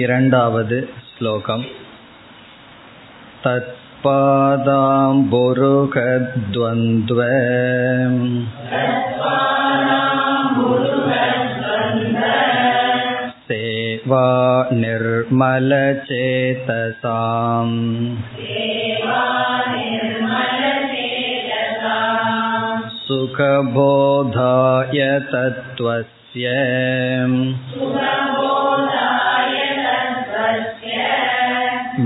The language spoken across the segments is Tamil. இரண்டாவது ஸ்லோகம். தத்பாதாம்புருகத்வந்த்வம் சேவா நிர்மலசேதசாம் சுகபோதாய தத்வஸ்ய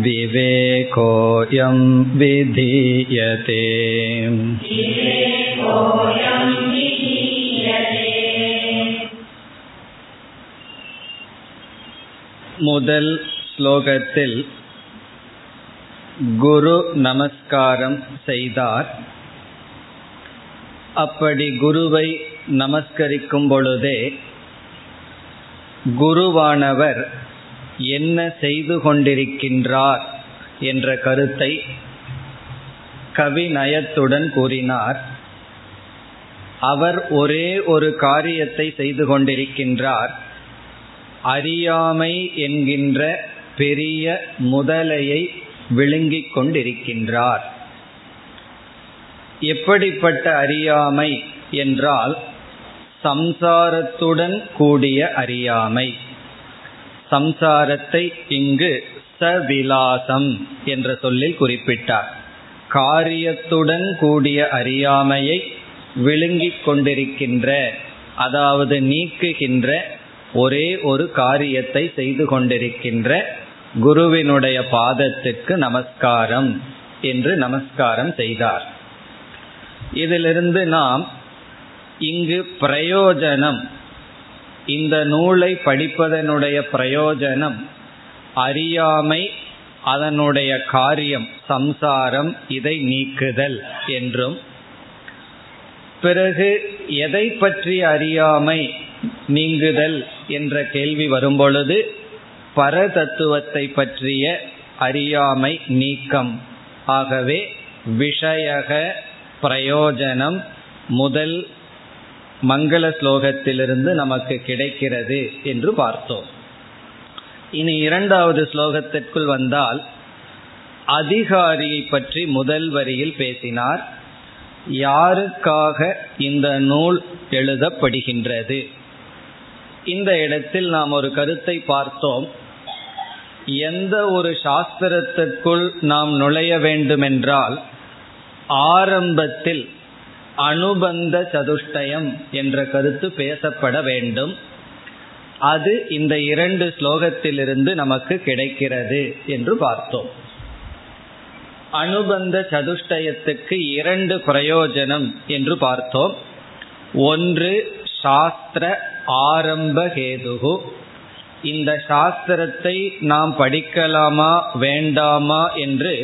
விவேகோயம் விதீயதே. முதல் ஸ்லோகத்தில் குரு நமஸ்காரம் செய்தார். அப்படி குருவை நமஸ்கரிக்கும் பொழுதே குருவானவர் என்ன செய்து கொண்டிருக்கின்றார் என்ற கருத்தை கவிநயத்துடன் கூறினார். அவர் ஒரே ஒரு காரியத்தை செய்து கொண்டிருக்கின்றார். அறியாமை என்கின்ற பெரிய முதலையை விழுங்கிக் கொண்டிருக்கின்றார். எப்படிப்பட்ட அறியாமை என்றால் சம்சாரத்துடன் கூடிய அறியாமை. சம்சாரத்தை இங்கு சவிலாசம் என்ற சொல்லில் குறிப்பிட்டார். காரியத்துடன் கூடிய அறியாமையை விழுங்கிக் கொண்டிருக்கின்ற, அதாவது நீக்குகின்ற ஒரே ஒரு காரியத்தை செய்து கொண்டிருக்கின்ற குருவினுடைய பாதத்துக்கு நமஸ்காரம் என்று நமஸ்காரம் செய்தார். இதிலிருந்து நாம் இங்கு பிரயோஜனம், இந்த நூலை படிப்பதனுடைய பிரயோஜனம் அறியாமை, அதனுடைய காரியம் சம்சாரம், இதை நீக்குதல் என்றும், பிறகு எதை பற்றி அறியாமை நீங்குதல் என்ற கேள்வி வரும்பொழுது பரதத்துவத்தை பற்றிய அறியாமை நீக்கம். ஆகவே விஷயக பிரயோஜனம் முதல் மங்கள ஸ்லோகத்திலிருந்து நமக்கு கிடைக்கிறது என்று பார்த்தோம். இனி இரண்டாவது ஸ்லோகத்திற்குள் வந்தால் அதிகாரியை பற்றி முதல் வரியில் பேசினார். யாருக்காக இந்த நூல் எழுதப்படுகின்றது? இந்த இடத்தில் நாம் ஒரு கருத்தை பார்த்தோம். எந்த ஒரு சாஸ்திரத்திற்குள் நாம் நுழைய வேண்டுமென்றால் ஆரம்பத்தில் அனுபந்த சதுஷ்டயம் என்ற கருத்து பேசப்பட வேண்டும். அது இந்த இரண்டு ஸ்லோகத்திலிருந்து நமக்கு கிடைக்கிறது என்று பார்த்தோம். அனுபந்த சதுஷ்டயத்துக்கு இரண்டு பிரயோஜனம் என்று பார்த்தோம். ஒன்று சாஸ்திர ஆரம்பஹேதுகு, இந்த சாஸ்திரத்தை நாம் படிக்கலாமா வேண்டாமா என்று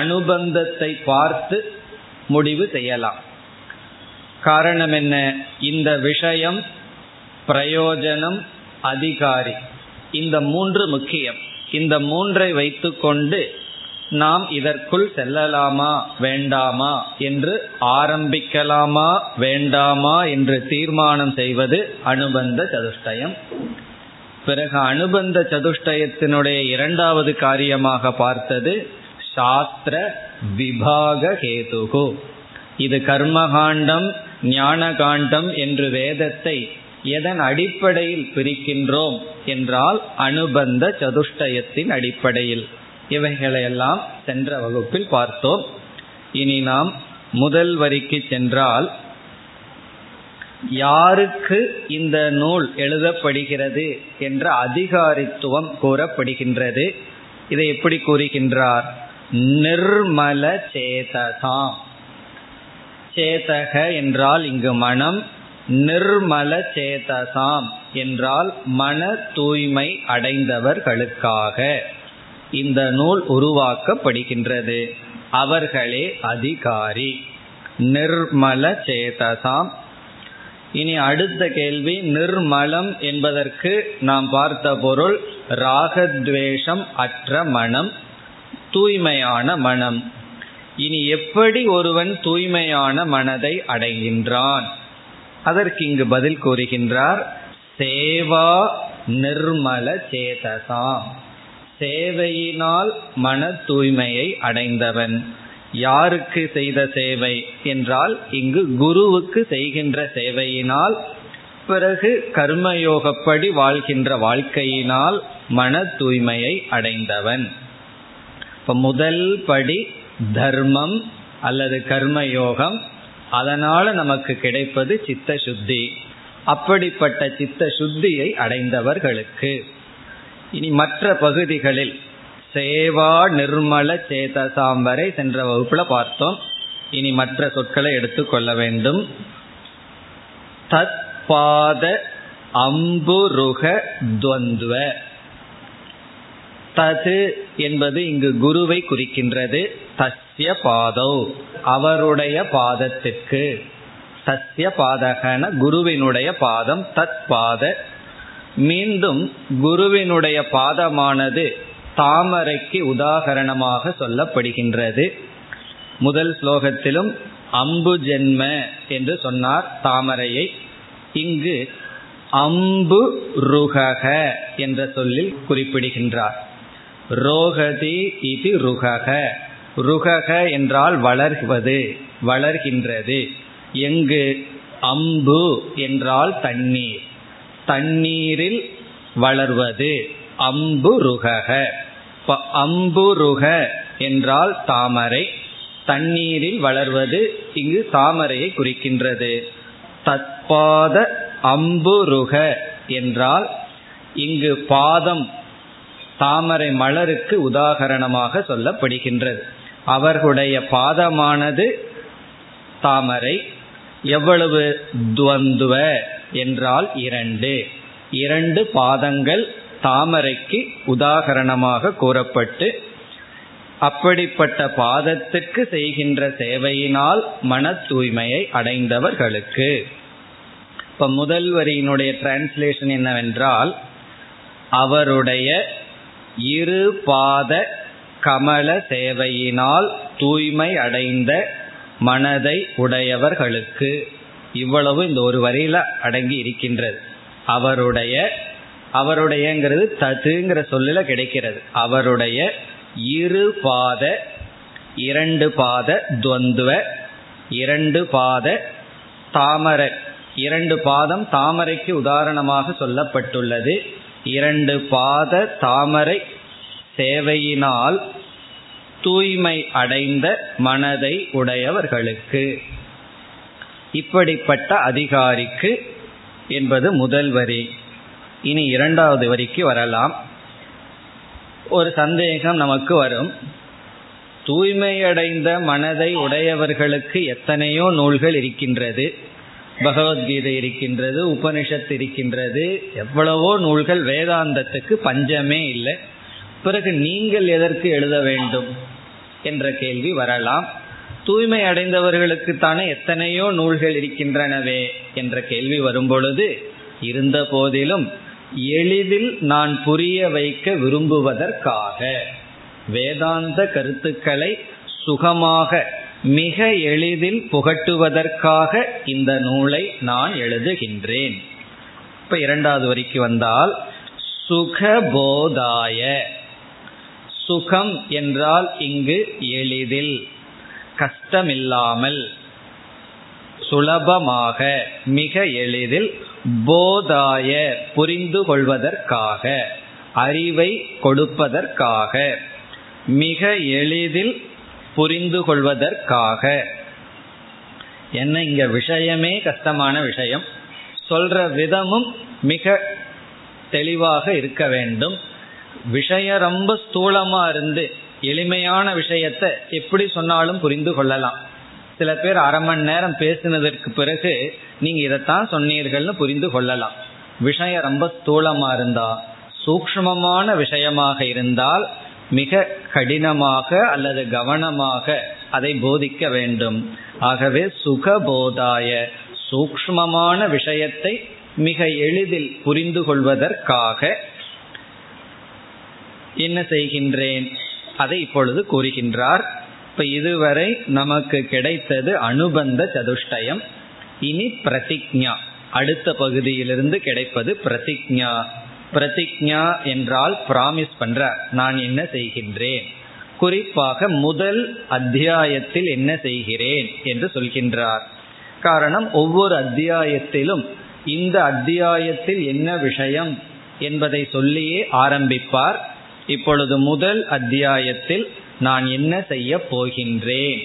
அனுபந்தத்தை பார்த்து முடிவு செய்யலாம். காரணம் என்ன? இந்த விஷயம், பிரயோஜனம், அதிகாரி, இந்த மூன்று முக்கியம். இந்த மூன்றை வைத்து கொண்டு நாம் இதற்குள் செல்லலாமா வேண்டாமா என்று ஆரம்பிக்கலாமா வேண்டாமா என்று தீர்மானம் செய்வது அனுபந்த சதுஷ்டயம். பிறகு அனுபந்த சதுஷ்டயத்தினுடைய இரண்டாவது காரியமாக பார்த்தது சாஸ்திர விபாக ஹேதுகு. இது கர்மகாண்டம் ஞானகாண்டம் என்று வேதத்தை எதன் அடிப்படையில் பிரிக்கின்றோம் என்றால் அனுபந்த சதுஷ்டயத்தின் அடிப்படையில். இவைகளையெல்லாம் சென்ற வகுப்பில் பார்த்தோம். இனி நாம் முதல் வரிக்கு சென்றால், யாருக்கு இந்த நூல் எழுதப்படுகிறது என்ற அதிகாரித்துவம் கூறப்படுகின்றது. இதை எப்படி கூறுகின்றார்? நிர்மல சேதசாம். சேதக என்றால் இங்கு மனம், நிர்மல சேதசாம் என்றால் மன தூய்மை அடைந்தவர்களுக்காக இந்த நூல் உருவாக்கப்படுகின்றது. அவர்களே அதிகாரி, நிர்மல சேதசாம். இனி அடுத்த கேள்வி, நிர்மலம் என்பதற்கு நாம் பார்த்த பொருள் ராகத்வேஷம் அற்ற மனம், தூய்மையான மனம். இனி எப்படி ஒருவன் தூய்மையான மனதை அடைகின்றான்? அதற்கு இங்கு பதில் கூறுகின்றார், சேவா நிர்மல சேதசாம், சேவையினால் மன தூய்மையை அடைந்தவன். யாருக்கு செய்த சேவை என்றால் இங்கு குருவுக்கு செய்கின்ற சேவையினால், பிறகு கர்மயோகப்படி வாழ்கின்ற வாழ்க்கையினால் மன தூய்மையை அடைந்தவன். இப்ப முதல் படி தர்மம் அல்லது கர்மயோகம், அதனால நமக்கு கிடைப்பது சித்த சுத்தி. அப்படிப்பட்ட சித்த சுத்தியை அடைந்தவர்களுக்கு இனி மற்ற பகுதிகளில் சேவா நிர்மல சேதசாம் வரை சென்ற வகுப்புல பார்த்தோம். இனி மற்ற சொற்களை எடுத்துக்கொள்ள வேண்டும். தத் பாத அம்புருக துவந்துவ, தது என்பது இங்கு குருவை குறிக்கின்றது. தஸ்ய பாதௌ, அவருடைய பாதத்திற்கு. தஸ்ய பாதகன குருவினுடைய பாதம். தத் பாத மீண்டும் குருவினுடைய பாதமானது தாமரைக்கு உதாகரணமாக சொல்லப்படுகின்றது. முதல் ஸ்லோகத்திலும் அம்பு ஜென்ம என்று சொன்னார் தாமரையை. இங்கு அம்பு ருகக என்ற சொல்லில் குறிப்பிடுகின்றார். ரோகதி இது ருகக. ருகக என்றால் வளர்வது, வளர்கின்றது. எங்கு? அம்பு என்றால் தண்ணீர், தண்ணீரில் வளர்வது அம்பு ருகக. அம்பு ருக என்றால் தாமரை, தண்ணீரில் வளர்வது. இங்கு தாமரையை குறிக்கின்றது. தத்பாத அம்புருக என்றால் இங்கு பாதம் தாமரை மலருக்கு உதாகரணமாக சொல்லப்படுகின்றது. அவர்களுடைய பாதமானது தாமரை. எவ்வளவு? துவந்துவ என்றால் இரண்டு. இரண்டு பாதங்கள் தாமரைக்கு உதாகரணமாக கூறப்பட்டு, அப்படிப்பட்ட பாதத்துக்கு செய்கின்ற சேவையினால் மன தூய்மையை அடைந்தவர்களுக்கு. இப்ப முதல் வரியினுடைய டிரான்ஸ்லேஷன் என்னவென்றால், அவருடைய இரு பாத கமல சேவையினால் தூய்மை அடைந்த மனதை உடையவர்களுக்கு. இவ்வளவு இந்த ஒரு வரியில அடங்கி இருக்கின்றது. அவருடையங்கிறது ததுங்கிற சொல்லில கிடைக்கிறது. அவருடைய இரு பாத, இரண்டு பாத துவந்துவ, இரண்டு பாத தாமரை, இரண்டு பாதம் தாமரைக்கு உதாரணமாக சொல்லப்பட்டுள்ளது. இரண்டு பாத தாமரை சேவையினால் தூய்மை அடைந்த மனதை உடையவர்களுக்கு, இப்படிப்பட்ட அதிகாரிக்கு என்பது முதல் வரி. இனி இரண்டாவது வரிக்கு வரலாம். ஒரு சந்தேகம் நமக்கு வரும். தூய்மையடைந்த மனதை உடையவர்களுக்கு எத்தனையோ நூல்கள் இருக்கின்றது. பகவத்கீதை இருக்கின்றது, உபனிஷத் இருக்கின்றது, எவ்வளவோ நூல்கள். வேதாந்தத்துக்கு பஞ்சமே இல்லை, பிறகு நீங்கள் எதற்கு எழுத வேண்டும் என்ற கேள்வி வரலாம். தூய்மை அடைந்தவர்களுக்குத்தானே எத்தனையோ நூல்கள் இருக்கின்றனவே என்ற கேள்வி வரும் பொழுது, இருந்த போதிலும் எளிதில் நான் புரிய வைக்க விரும்புவதற்காக வேதாந்த கருத்துக்களை சுகமாக மிக எளிதில் புகட்டுவதற்காக இந்த நூலை நான் எழுதுகின்றேன். இப்ப இரண்டாவது வரிக்கு வந்தால், சுகபோதாய. சுகம் என்றால் இங்கு எளிதில், கஷ்டமில்லாமல், சுலபமாக, மிக எளிதில், போதாய புரிந்து கொள்வதற்காக, அறிவை கொடுப்பதற்காக, மிக எளிதில் புரிந்து கொள்வதற்காக. என்ன, இங்க விஷயமே கஷ்டமான விஷயம், சொல்ற விதமும் மிக தெளிவாக இருக்க வேண்டும். விஷயம் ரொம்ப ஸ்தூலமா இருந்து எளிமையான விஷயத்தை எப்படி சொன்னாலும் புரிந்து கொள்ளலாம். சில பேர் அரை மணி நேரம் பேசினதற்கு பிறகு நீங்க இதைத்தான் சொன்னீர்கள்னு புரிந்து கொள்ளலாம். விஷயம் ரொம்ப ஸ்தூலமா இருந்தா, சூக்ஷ்மமான விஷயமாக இருந்தால் மிக கடினமாக அல்லது கவனமாக அதை போதிக்க வேண்டும். ஆகவே சுகபோதாய, சூக்ஷ்மமான விஷயத்தை மிக எளிதில் புரிந்து கொள்வதற்காக என்ன செய்கின்றேன், அதை இப்பொழுது கூறுகின்றார். இப்ப இதுவரை நமக்கு கிடைத்தது அனுபந்த சதுஷ்டயம். இனி பிரதிஜா, அடுத்த பகுதியிலிருந்து கிடைப்பது பிரதிஜா. பிரதிஜா என்றால் பிராமிஸ் பண்ற, நான் என்ன செய்கின்றேன், குறிப்பாக முதல் அத்தியாயத்தில் என்ன செய்கிறேன் என்று சொல்கின்றார். காரணம் ஒவ்வொரு அத்தியாயத்திலும் இந்த அத்தியாயத்தில் என்ன விஷயம் என்பதை சொல்லியே ஆரம்பிப்பார். இப்பொழுது முதல் அத்தியாயத்தில் நான் என்ன செய்ய போகின்றேன்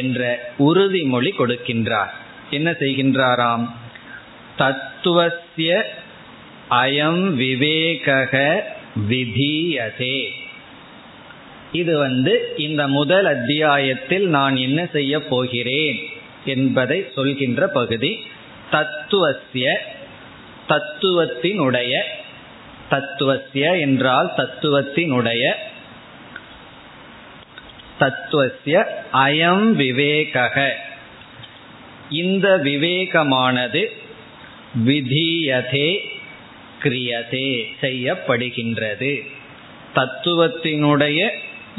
என்ற உறுதிமொழி கொடுக்கின்றார். என்ன செய்கின்றாராம்? தத்துவஸ்ய அயம் விவேகக விதீயதே. இது இந்த முதல் அத்தியாயத்தில் நான் என்ன செய்ய போகிறேன் என்பதை சொல்கின்ற பகுதி. தத்துவஸ்ய, தத்துவத்தினுடைய, தத்துவஸ்ய என்றால் தத்துவத்தினுடைய, தத்துவஸ்ய அயம் விவேகக, இந்த விவேகமானது, விதீயதே கிரியதே செய்யப்படுகின்றது. தத்துவத்தினுடைய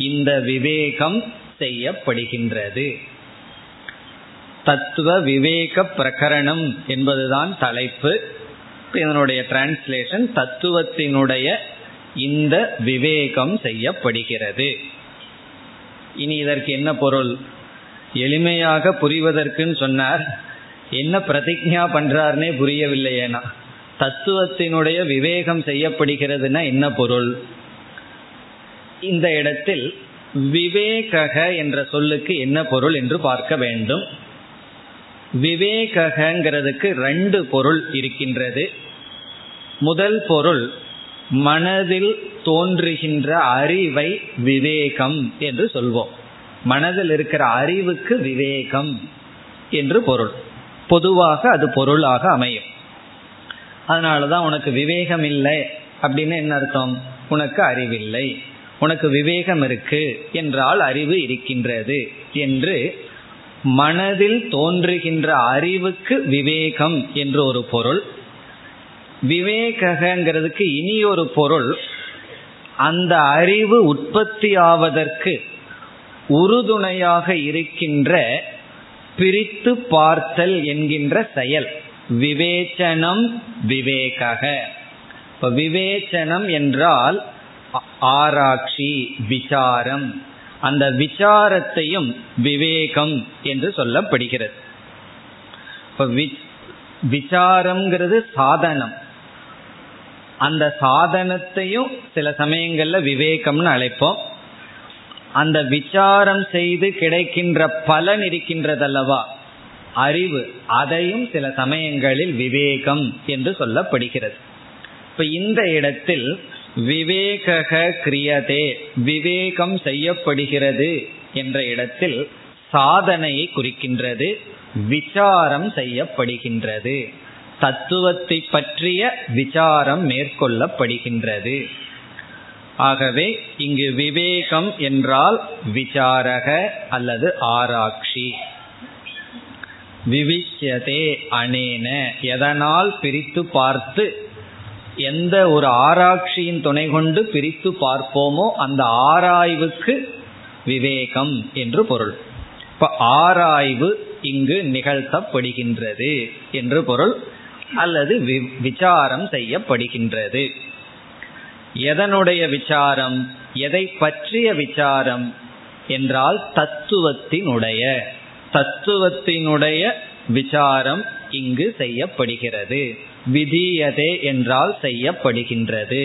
இந்த விவேகம் செய்யப்படுகின்றது. தத்துவ விவேக பிரகரணம் என்பதுதான் தலைப்பு. இதனுடைய டிரான்ஸ்லேஷன், தத்துவத்தினுடைய இந்த விவேகம் செய்யப்படுகிறது. இனி இதற்கு என்ன பொருள்? எளிமையாக புரிவதற்குன்னு சொன்னார், என்ன பிரதிஜா பண்றார்னே புரியவில்லையேனா. தத்துவத்தினுடைய விவேகம் செய்யப்படுகிறதுனா என்ன பொருள்? இந்த இடத்தில் விவேகக என்ற சொல்லுக்கு என்ன பொருள் என்று பார்க்க வேண்டும். விவேகங்கிறதுக்கு ரெண்டு பொருள் இருக்கின்றது. முதல் பொருள், மனதில் தோன்றுகின்ற அறிவை விவேகம் என்று சொல்வோம். மனதில் இருக்கிற அறிவுக்கு விவேகம் என்று பொருள். பொதுவாக அது பொருளாக அமையும். அதனாலதான் உனக்கு விவேகம் இல்லை அப்படின்னு என்ன அர்த்தம்? உனக்கு அறிவில்லை. உனக்கு விவேகம் இருக்கு என்றால் அறிவு இருக்கின்றது என்று மனதில் தோன்றுகின்ற அறிவுக்கு விவேகம் என்று ஒரு பொருள். விவேகங்கிறதுக்கு இனி ஒரு பொருள், அந்த அறிவு உற்பத்தியாவதற்கு உறுதுணையாக இருக்கின்ற பிரித்து பார்த்தல் என்கின்ற செயல். விவேச்சனம் விவேகக. இப்போ விவேச்சனம் என்றால் ஆராய்ச்சி, விசாரம். அந்த விசாரத்தையும் விவேகம் என்று சொல்லப்படுகிறது. இப்போ விசாரம்ங்கிறது சாதனம். அந்த சாதனத்தையும் சில சமயங்களில் விவேகம்னு அழைப்போம். அந்த விசாரம் செய்து கிடைக்கின்ற பலன் இருக்கின்றதல்லவா, அறிவு, அதையும் சில சமயங்களில் விவேகம் என்று சொல்லப்படுகிறது. இப்போ இந்த இடத்தில் விவேகக கிரியதே, விவேகம் செய்யப்படுகிறது என்ற இடத்தில் சாதனையை குறிக்கின்றது, விசாரம் செய்யப்படுகின்றது, தத்துவத்தை பற்றிய விசாரம் மேற்கொள்ளப்படுகின்றது. ஆகவே இங்கு விவேகம் என்றால் விசாரக அல்லது ஆராய்ச்சி. விவிச்யதே அனேன, எதனால் பிரித்து பார்த்து, எந்த ஒரு ஆராய்ச்சியின் துணை கொண்டு பிரித்து பார்ப்போமோ அந்த ஆராய்வுக்கு விவேகம் என்று பொருள். இப்ப ஆராய்வு இங்கு நிகழ்த்தப்படுகின்றது என்று பொருள், அல்லது விசாரம் செய்யப்படுகின்றது. எதனுடைய விசாரம்? எதை பற்றிய விசாரம் என்றால் தத்துவத்தினுடைய, தத்துவத்தினுடைய விசாரம் இங்கு செய்யப்படுகிறது. விதீயதே என்றால் செய்யப்படுகின்றது.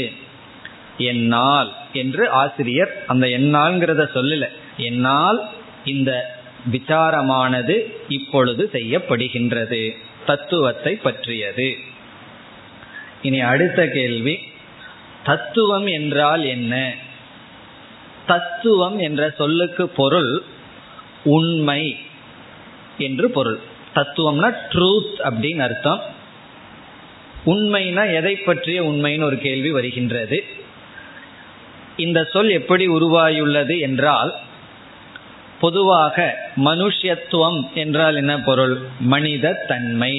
என்னால் என்று ஆசிரியர் அந்த என்னால்ங்கிறத சொல்லல, என்னால் இந்த விசாரமானது இப்பொழுது செய்யப்படுகின்றது, தத்துவத்தை பற்றியது. இனி அடுத்த கேள்வி, தத்துவம் என்றால் என்ன? தத்துவம் என்ற சொல்லுக்கு பொருள் உண்மை என்று பொருள். தத்துவம்னா ட்ரூத் அப்படின்னு அர்த்தம். உண்மைனா எதை பற்றிய உண்மைன்னு ஒரு கேள்வி வருகின்றது. இந்த சொல் எப்படி உருவாயுள்ளது என்றால், பொதுவாக மனுஷத்துவம் என்றால் என்ன பொருள்? மனித தன்மை.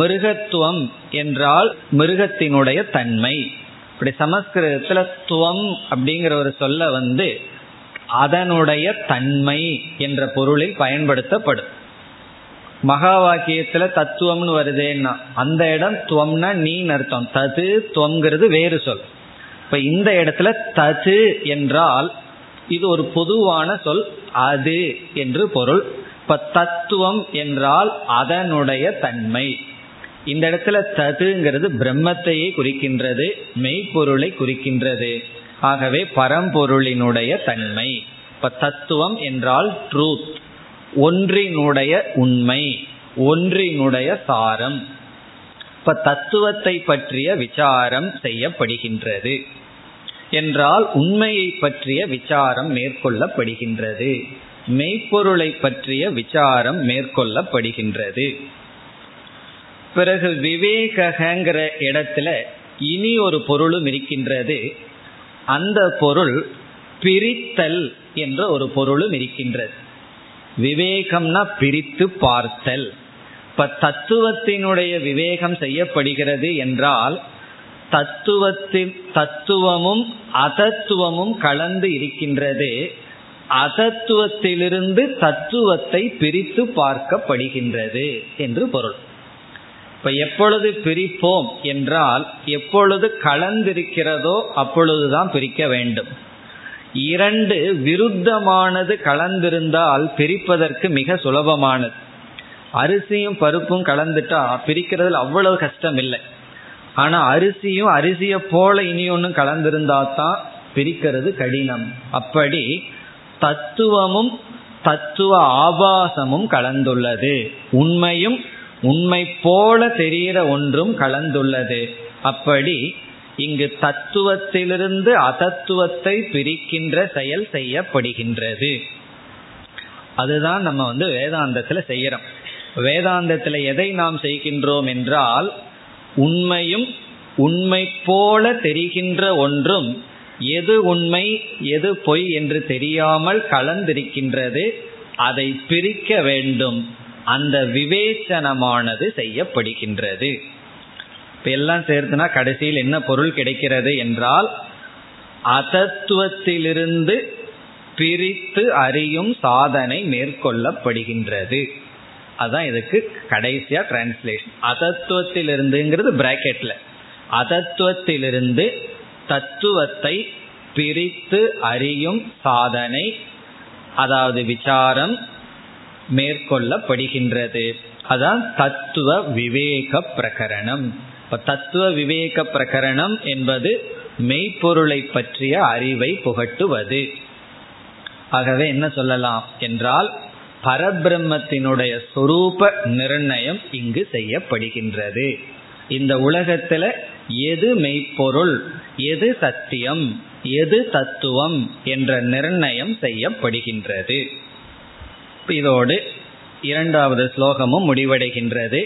மிருகத்துவம் என்றால் மிருகத்தினுடைய தன்மை. இப்படி சமஸ்கிருதத்துல துவம் அப்படிங்கிற ஒரு சொல்ல அதனுடைய தன்மை என்ற பொருளில் பயன்படுத்தப்படும். மகா வாக்கியத்துல தத்துவம்னு வருதேன்னா அந்த இடம் துவம்னா நீன்னு அர்த்தம். தது துவங்கிறது வேறு சொல். இப்ப இந்த இடத்துல தது என்றால் இது ஒரு பொதுவான சொல், அது என்று பொருள். இப்ப தத்துவம் என்றால் அதனுடைய தன்மை. இந்த இடத்துல ததுங்கிறது பிரம்மத்தையே குறிக்கின்றது, மெய்ப்பொருளை குறிக்கின்றது. ஆகவே பரம்பொருளினுடைய தன்மை. இப்ப தத்துவம் என்றால் ட்ரூத், ஒன்றினுடைய உண்மை, ஒன்றினுடைய சாரம். இப்ப தத்துவத்தை பற்றிய விசாரம் செய்யப்படுகின்றது என்றால் உண்மையை பற்றிய விசாரம் மேற்கொள்ளப்படுகின்றது, மெய்ப்பொருளை பற்றிய விசாரம் மேற்கொள்ளப்படுகின்றது. பிறகு விவேகங்கிற இடத்துல இனி ஒரு பொருளும் இருக்கின்றது. அந்த பொருள் பிரித்தல் என்ற ஒரு பொருளும் இருக்கின்றது. விவேகம்னா பிரித்து பார்த்தல். இப்ப தத்துவத்தினுடைய விவேகம் செய்யப்படுகிறது என்றால் தத்துவத்தின் தத்துவமும் அதத்துவமும் கலந்து இருக்கின்றது. அதத்துவத்திலிருந்து தத்துவத்தை பிரித்து பார்க்கப்படுகின்றது என்று பொருள். இப்ப எப்பொழுது பிரிப்போம் என்றால் எப்பொழுது கலந்திருக்கிறதோ அப்பொழுதுதான் பிரிக்க வேண்டும். இரண்டு விருத்தமானது கலந்திருந்தால் பிரிப்பதற்கு மிக சுலபமானது. அரிசியும் பருப்பும் கலந்துட்டா பிரிக்கிறதுல அவ்வளவு கஷ்டம் இல்லை. ஆனா அரிசியும் அரிசியை போல இனி ஒன்னும் கலந்திருந்தாதான் பிரிக்கிறது கடினம். அப்படி தத்துவமும் தத்துவ ஆபாசமும் கலந்துள்ளது, உண்மையும் உண்மை போல தெரிகிற ஒன்றும் கலந்துள்ளது. அப்படி இங்கு தத்துவத்திலிருந்து அதத்துவத்தை பிரிக்கின்ற செயல் செய்யப்படுகின்றது. அதுதான் நம்ம வேதாந்தத்துல செய்கிறோம். வேதாந்தத்துல எதை நாம் செய்கின்றோம் என்றால் உண்மையும் உண்மை போல தெரிகின்ற ஒன்றும் எது உண்மை எது பொய் என்று தெரியாமல் கலந்திருக்கின்றது, அதை பிரிக்க வேண்டும். அந்த விவேச்சனமானது செய்யப்படுகின்றது. இப்ப எல்லாம் சேர்த்துனா கடைசியில் என்ன பொருள் கிடைக்கிறது என்றால் அதத்துவத்திலிருந்து பிரித்து அறியும் சாதனை மேற்கொள்ளப்படுகின்றது. அதான் இதுக்கு கடைசியா டிரான்ஸ்லேஷன். அதத்துவத்திலிருந்துங்கிறது பிராக்கெட்ல அதத்துவத்திலிருந்து தத்துவத்தை பிரித்து அறியும் சாதனை, அதாவது விசாரம் மேற்கொள்ளப்படுகின்றது. அதான் தத்துவ விவேக பிரகரணம். இப்ப தத்துவ விவேக பிரகரணம் என்பது மெய்ப்பொருளை பற்றிய அறிவை புகட்டுவது. ஆகவே என்ன சொல்லலாம் என்றால் பரபிரம்மத்தினுடைய சொரூப நிர்ணயம் இங்கு செய்யப்படுகின்றது. இந்த உலகத்துல எது மெய்ப்பொருள், எது சத்தியம், எது தத்துவம் என்ற நிர்ணயம் செய்யப்படுகின்றது. இதோடு இரண்டாவது ஸ்லோகமும் முடிவடைகின்றது.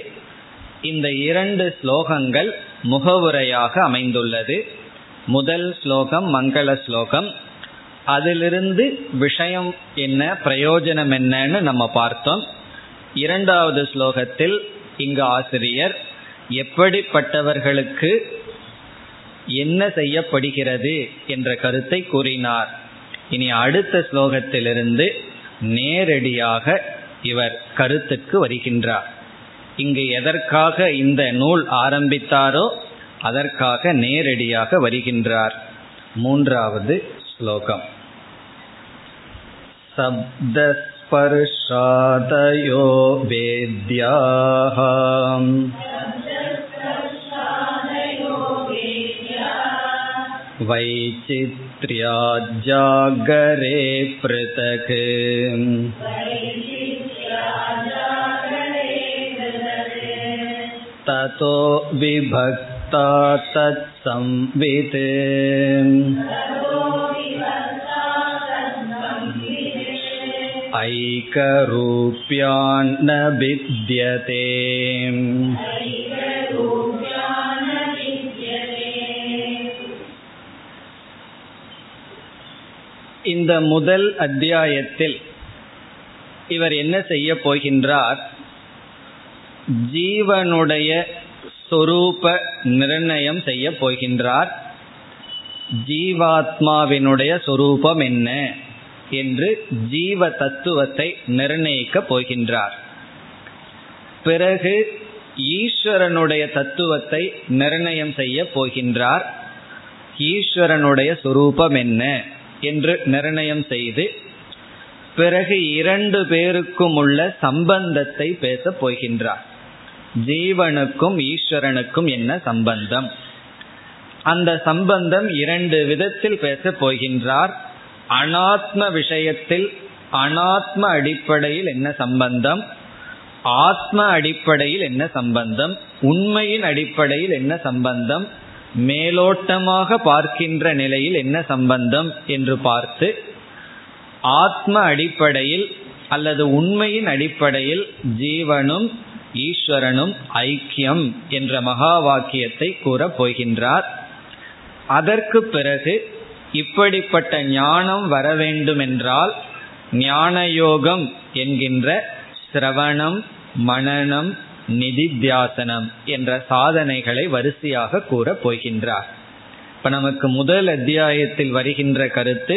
இந்த இரண்டு ஸ்லோகங்கள் முகவுரையாக அமைந்துள்ளது. முதல் ஸ்லோகம் மங்கள ஸ்லோகம். அதிலிருந்து விஷயம் என்ன, பிரயோஜனம் என்னன்னு நம்ம பார்த்தோம். இரண்டாவது ஸ்லோகத்தில் இங்கு ஆசிரியர் எப்படிப்பட்டவர்களுக்கு என்ன செய்யப்படுகிறது என்ற கருத்தை கூறினார். இனி அடுத்த ஸ்லோகத்திலிருந்து நேரடியாக இவர் கருத்துக்கு வருகின்றார். இங்கு எதற்காக இந்த நூல் ஆரம்பித்தாரோ அதற்காக நேரடியாக வருகின்றார். மூன்றாவது ஸ்லோகம். சப்தஸ்பர்ஷாதயோ வேத்யாஹம் வைசித்ர்யா ஜாகரே ப்ரதக் ததோ விபக்தா தத் சம்விதே ஐகரூப்யான் ந வித்யதே. இந்த முதல் அத்தியாயத்தில் இவர் என்ன செய்ய போகின்றார்? ஜீவனுடைய சொரூப நிர்ணயம் செய்ய போகின்றார். ஜீவாத்மாவினுடைய சொரூபம் என்ன என்று ஜீவ தத்துவத்தை நிர்ணயிக்க போகின்றார். பிறகு ஈஸ்வரனுடைய தத்துவத்தை நிர்ணயம் செய்ய போகின்றார். ஈஸ்வரனுடைய சொரூபம் என்ன என்று நிர்ணயம் செய்து பிறகு இரண்டு பேருக்கும் உள்ள சம்பந்தத்தை பேசப் போகின்றார். ஜீவனுக்கும் ஈஸ்வரனுக்கும் என்ன சம்பந்தம், அந்த சம்பந்தம் இரண்டு விதத்தில் பேசப் போகின்றார். அனாத்ம விஷயத்தில் அனாத்ம அடிப்படையில் என்ன சம்பந்தம், ஆத்ம அடிப்படையில் என்ன சம்பந்தம், உண்மையின் அடிப்படையில் என்ன சம்பந்தம், மேலோட்டமாக பார்க்கின்ற நிலையில் என்ன சம்பந்தம் என்று பார்த்து ஆத்ம அடிப்படையில் அல்லது உண்மையின் அடிப்படையில் ஜீவனும் ஈஸ்வரனும் ஐக்கியம் என்ற மகா வாக்கியத்தை கூறப் போகின்றார். அதற்கு பிறகு இப்படிப்பட்ட ஞானம் வர வேண்டுமென்றால் ஞானயோகம் என்கின்ற சிரவணம், மனனம், நிதித்தியாசனம் என்ற சாதனைகளை வரிசையாக கூறப் போகின்றார். இப்ப நமக்கு முதல் அத்தியாயத்தில் வருகின்ற கருத்து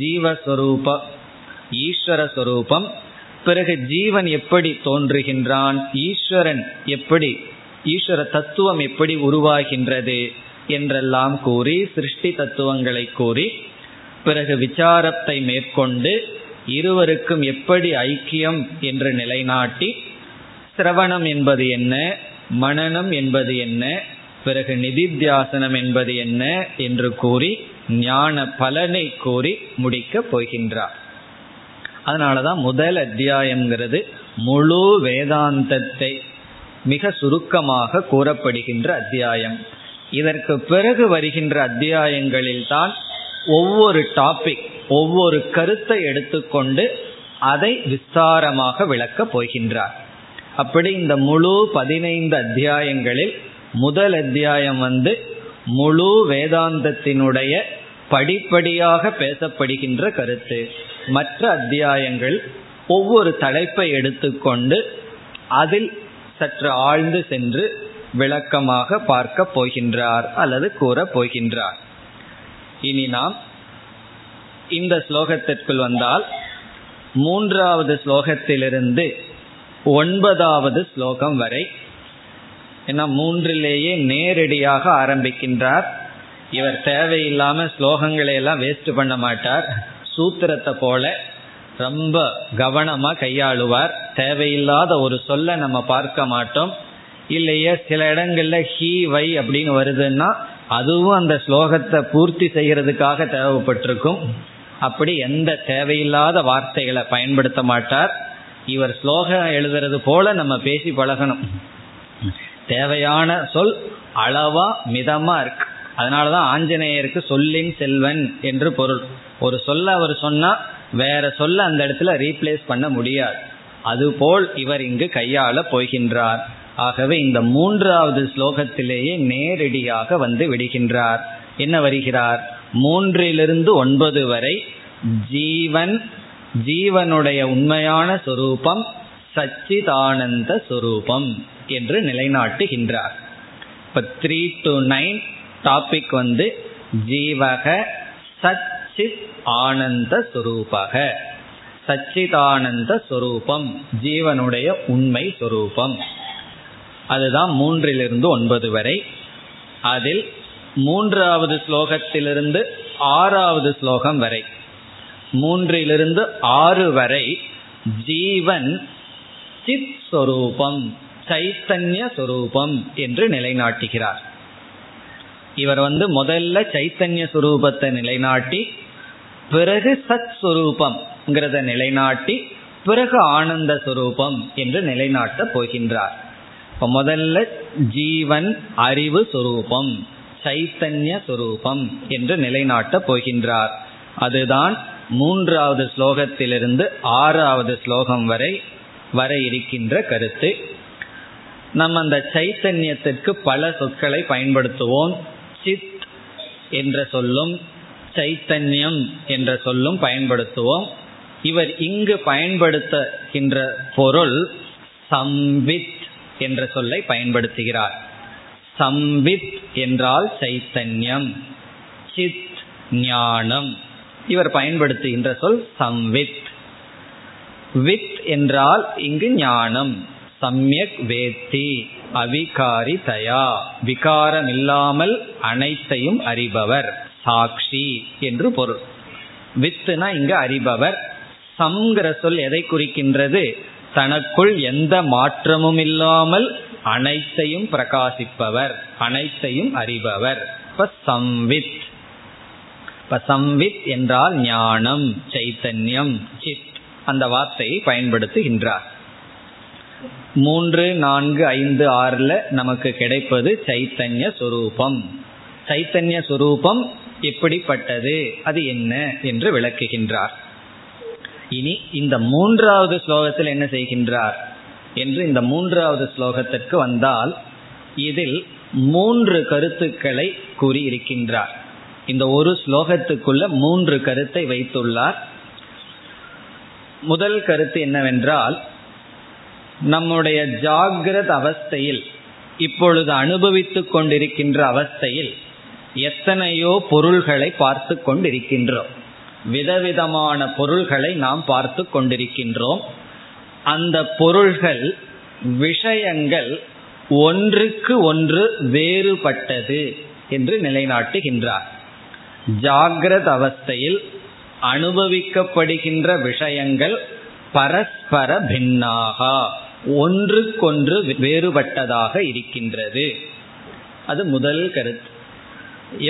ஜீவஸ்வரூப ஈஸ்வரஸ்வரூபம். பிறகு ஜீவன் எப்படி தோன்றுகின்றான், ஈஸ்வரன் எப்படி, ஈஸ்வர தத்துவம் எப்படி உருவாகின்றது என்றெல்லாம் கூறி சிருஷ்டி தத்துவங்களை கூறி பிறகு விசாரத்தை மேற்கொண்டு இருவருக்கும் எப்படி ஐக்கியம் என்று நிலைநாட்டி சிரவணம் என்பது என்ன, மனனம் என்பது என்ன, பிறகு நிதித்தியாசனம் என்பது என்ன என்று கூறி ஞான பலனை கூறி முடிக்கப் போகின்றார். அதனாலதான் முதல் அத்தியாயம்ங்கிறது முழு வேதாந்தத்தை மிக சுருக்கமாக கூறப்படுகின்ற அத்தியாயம். இதற்கு பிறகு வருகின்ற அத்தியாயங்களில்தான் ஒவ்வொரு டாபிக் ஒவ்வொரு கருத்தை எடுத்துக்கொண்டு அதை விஸ்தாரமாக விளக்கப் போகின்றார். அப்படி இந்த முழு 15 அத்தியாயங்களில் முதல் அத்தியாயம் முழு வேதாந்தத்தினுடைய படிப்படியாக பேசப்படுகின்ற கருத்து. மற்ற அத்தியாயங்கள் ஒவ்வொரு தலைப்பை எடுத்துக்கொண்டு அதில் சற்று ஆழ்ந்து சென்று விளக்கமாக பார்க்க போகின்றார் அல்லது கூற போகின்றார். இனி நாம் இந்த ஸ்லோகத்திற்குள் வந்தால் மூன்றாவது ஸ்லோகத்திலிருந்து 9வது ஸ்லோகம் வரை, ஏன்னா மூன்றிலேயே நேரடியாக ஆரம்பிக்கின்றார். இவர் தேவையில்லாம ஸ்லோகங்களை எல்லாம் வேஸ்ட் பண்ண மாட்டார். சூத்திரத்தை போல ரொம்ப கவனமா கையாளுவார். தேவையில்லாத ஒரு சொல்ல நம்ம பார்க்க மாட்டோம். இல்லையே சில இடங்கள்ல ஹீ வை அப்படின்னு வருதுன்னா அதுவும் அந்த ஸ்லோகத்தை பூர்த்தி செய்யறதுக்காக தேவைப்பட்டிருக்கும். அப்படி எந்த தேவையில்லாத வார்த்தைகளை பயன்படுத்த மாட்டார். இவர் ஸ்லோகம் எழுதுறது போல நம்ம பேசி பழகணும். தேவையான சொல் அளவா மிதமா இருக்கு. அதனாலதான் ஆஞ்சநேயருக்கு சொல்லின் செல்வன் என்று பொருள். ஒரு சொல்ல அவர் சொன்னா வேற சொல்ல அந்த இடத்துல ரீப்ளேஸ் பண்ண முடியாது. அதுபோல் இவர் இங்கு கையாள போகின்றார். ஆகவே இந்த 3வது ஸ்லோகத்திலேயே நேரடியாக விடுகின்றார். என்ன வருகிறார், 3லிருந்து 9 வரை ஜீவன், ஜீவனுடைய உண்மையான சொரூபம் சச்சிதானந்த சொரூபம் என்று நிலைநாட்டுகின்றார். இப்ப 3 to 9 டாபிக் ஜீவக சச்சித் ஆனந்த சொரூபக, சச்சிதானந்த சொரூபம் ஜீவனுடைய உண்மை சொரூபம். அதுதான் 3லிருந்து 9 வரை. அதில் 3வது ஸ்லோகத்திலிருந்து 6வது ஸ்லோகம் வரை, 3லிருந்து 6 வரை ஜீவன் சித் சொரூபம் சைத்தன்ய சொரூபம் என்று நிலைநாட்டுகிறார். இவர் முதல்ல சைத்தன்ய சுரூபத்தை நிலைநாட்டி பிறகு சத் சுரூபம்ங்கிறத நிலைநாட்டி பிறகு ஆனந்த சுரூபம் என்று நிலைநாட்ட போகின்றார். இப்ப முதல்ல ஜீவன் அறிவு சுரூபம் சைத்தன்ய சுரூபம் என்று நிலைநாட்ட போகின்றார். அதுதான் 3வது ஸ்லோகத்திலிருந்து 6வது ஸ்லோகம் வரை இருக்கின்ற கருத்து. நம்ம அந்த சைத்தன்யத்திற்கு பல சொற்களை பயன்படுத்துவோம். சித் என்ற சொல்லும் சைத்தன்யம் என்ற சொல்லும் பயன்படுத்துவோம். இவர் இங்கு பயன்படுத்துகின்ற பொருள் சம்வித் என்ற சொல்லை பயன்படுத்துகிறார். சம்வித் என்றால் சைத்தன்யம், சித் ஞானம். இவர் பயன்படுத்துகின்ற சொல் சம்வித். வித் என்றால் இங்கு ஞானம், சம்யக் வேத்தி அவிகாரிதயா, விகாரம் இல்லாமல் அனைத்தையும் அறிபவர் சாட்சி என்று பொருள். வித்துனா இங்கு அறிபவர். சம்ங்கிற சொல் எதை குறிக்கின்றது? தனக்குள் எந்த மாற்றமும் இல்லாமல் அனைத்தையும் பிரகாசிப்பவர், அனைத்தையும் அறிபவர். இப்ப சம்வித், இப்ப சம்வித் என்றால் ஞானம், சைத்தன்யம், சித், அந்த வார்த்தையை பயன்படுத்துகின்றார். 3, 4, 5, 6ல நமக்கு கிடைப்பது சைத்தன்ய சொரூபம். சைத்தன்ய சொரூபம் எப்படிப்பட்டது, அது என்ன என்று விளக்குகின்றார். இனி இந்த 3வது ஸ்லோகத்தில் என்ன செய்கின்றார் என்று இந்த 3வது ஸ்லோகத்திற்கு வந்தால், இதில் 3 கருத்துக்களை கூறியிருக்கின்றார். இந்த ஒரு ஸ்லோகத்துக்குள்ள 3 கருத்தை வைத்துள்ளார். முதல் கருத்து என்னவென்றால், நம்முடைய ஜாகிரத அவஸ்தையில், இப்பொழுது அனுபவித்துக் கொண்டிருக்கின்ற அவஸ்தையில் எத்தனையோ பொருள்களை பார்த்து கொண்டிருக்கின்றோம். விதவிதமான பொருள்களை நாம் பார்த்து கொண்டிருக்கின்றோம். அந்த பொருள்கள், விஷயங்கள் ஒன்றுக்கு ஒன்று வேறுபட்டது என்று நிலைநாட்டுகின்றார். ஜாகிரத அவஸ்தையில் அனுபவிக்கப்படுகின்ற விஷயங்கள் பரஸ்பர பின்னாக, ஒன்றுக்கொன்று வேறுபட்டதாக இருக்கின்றது. அது முதல் கருத்து.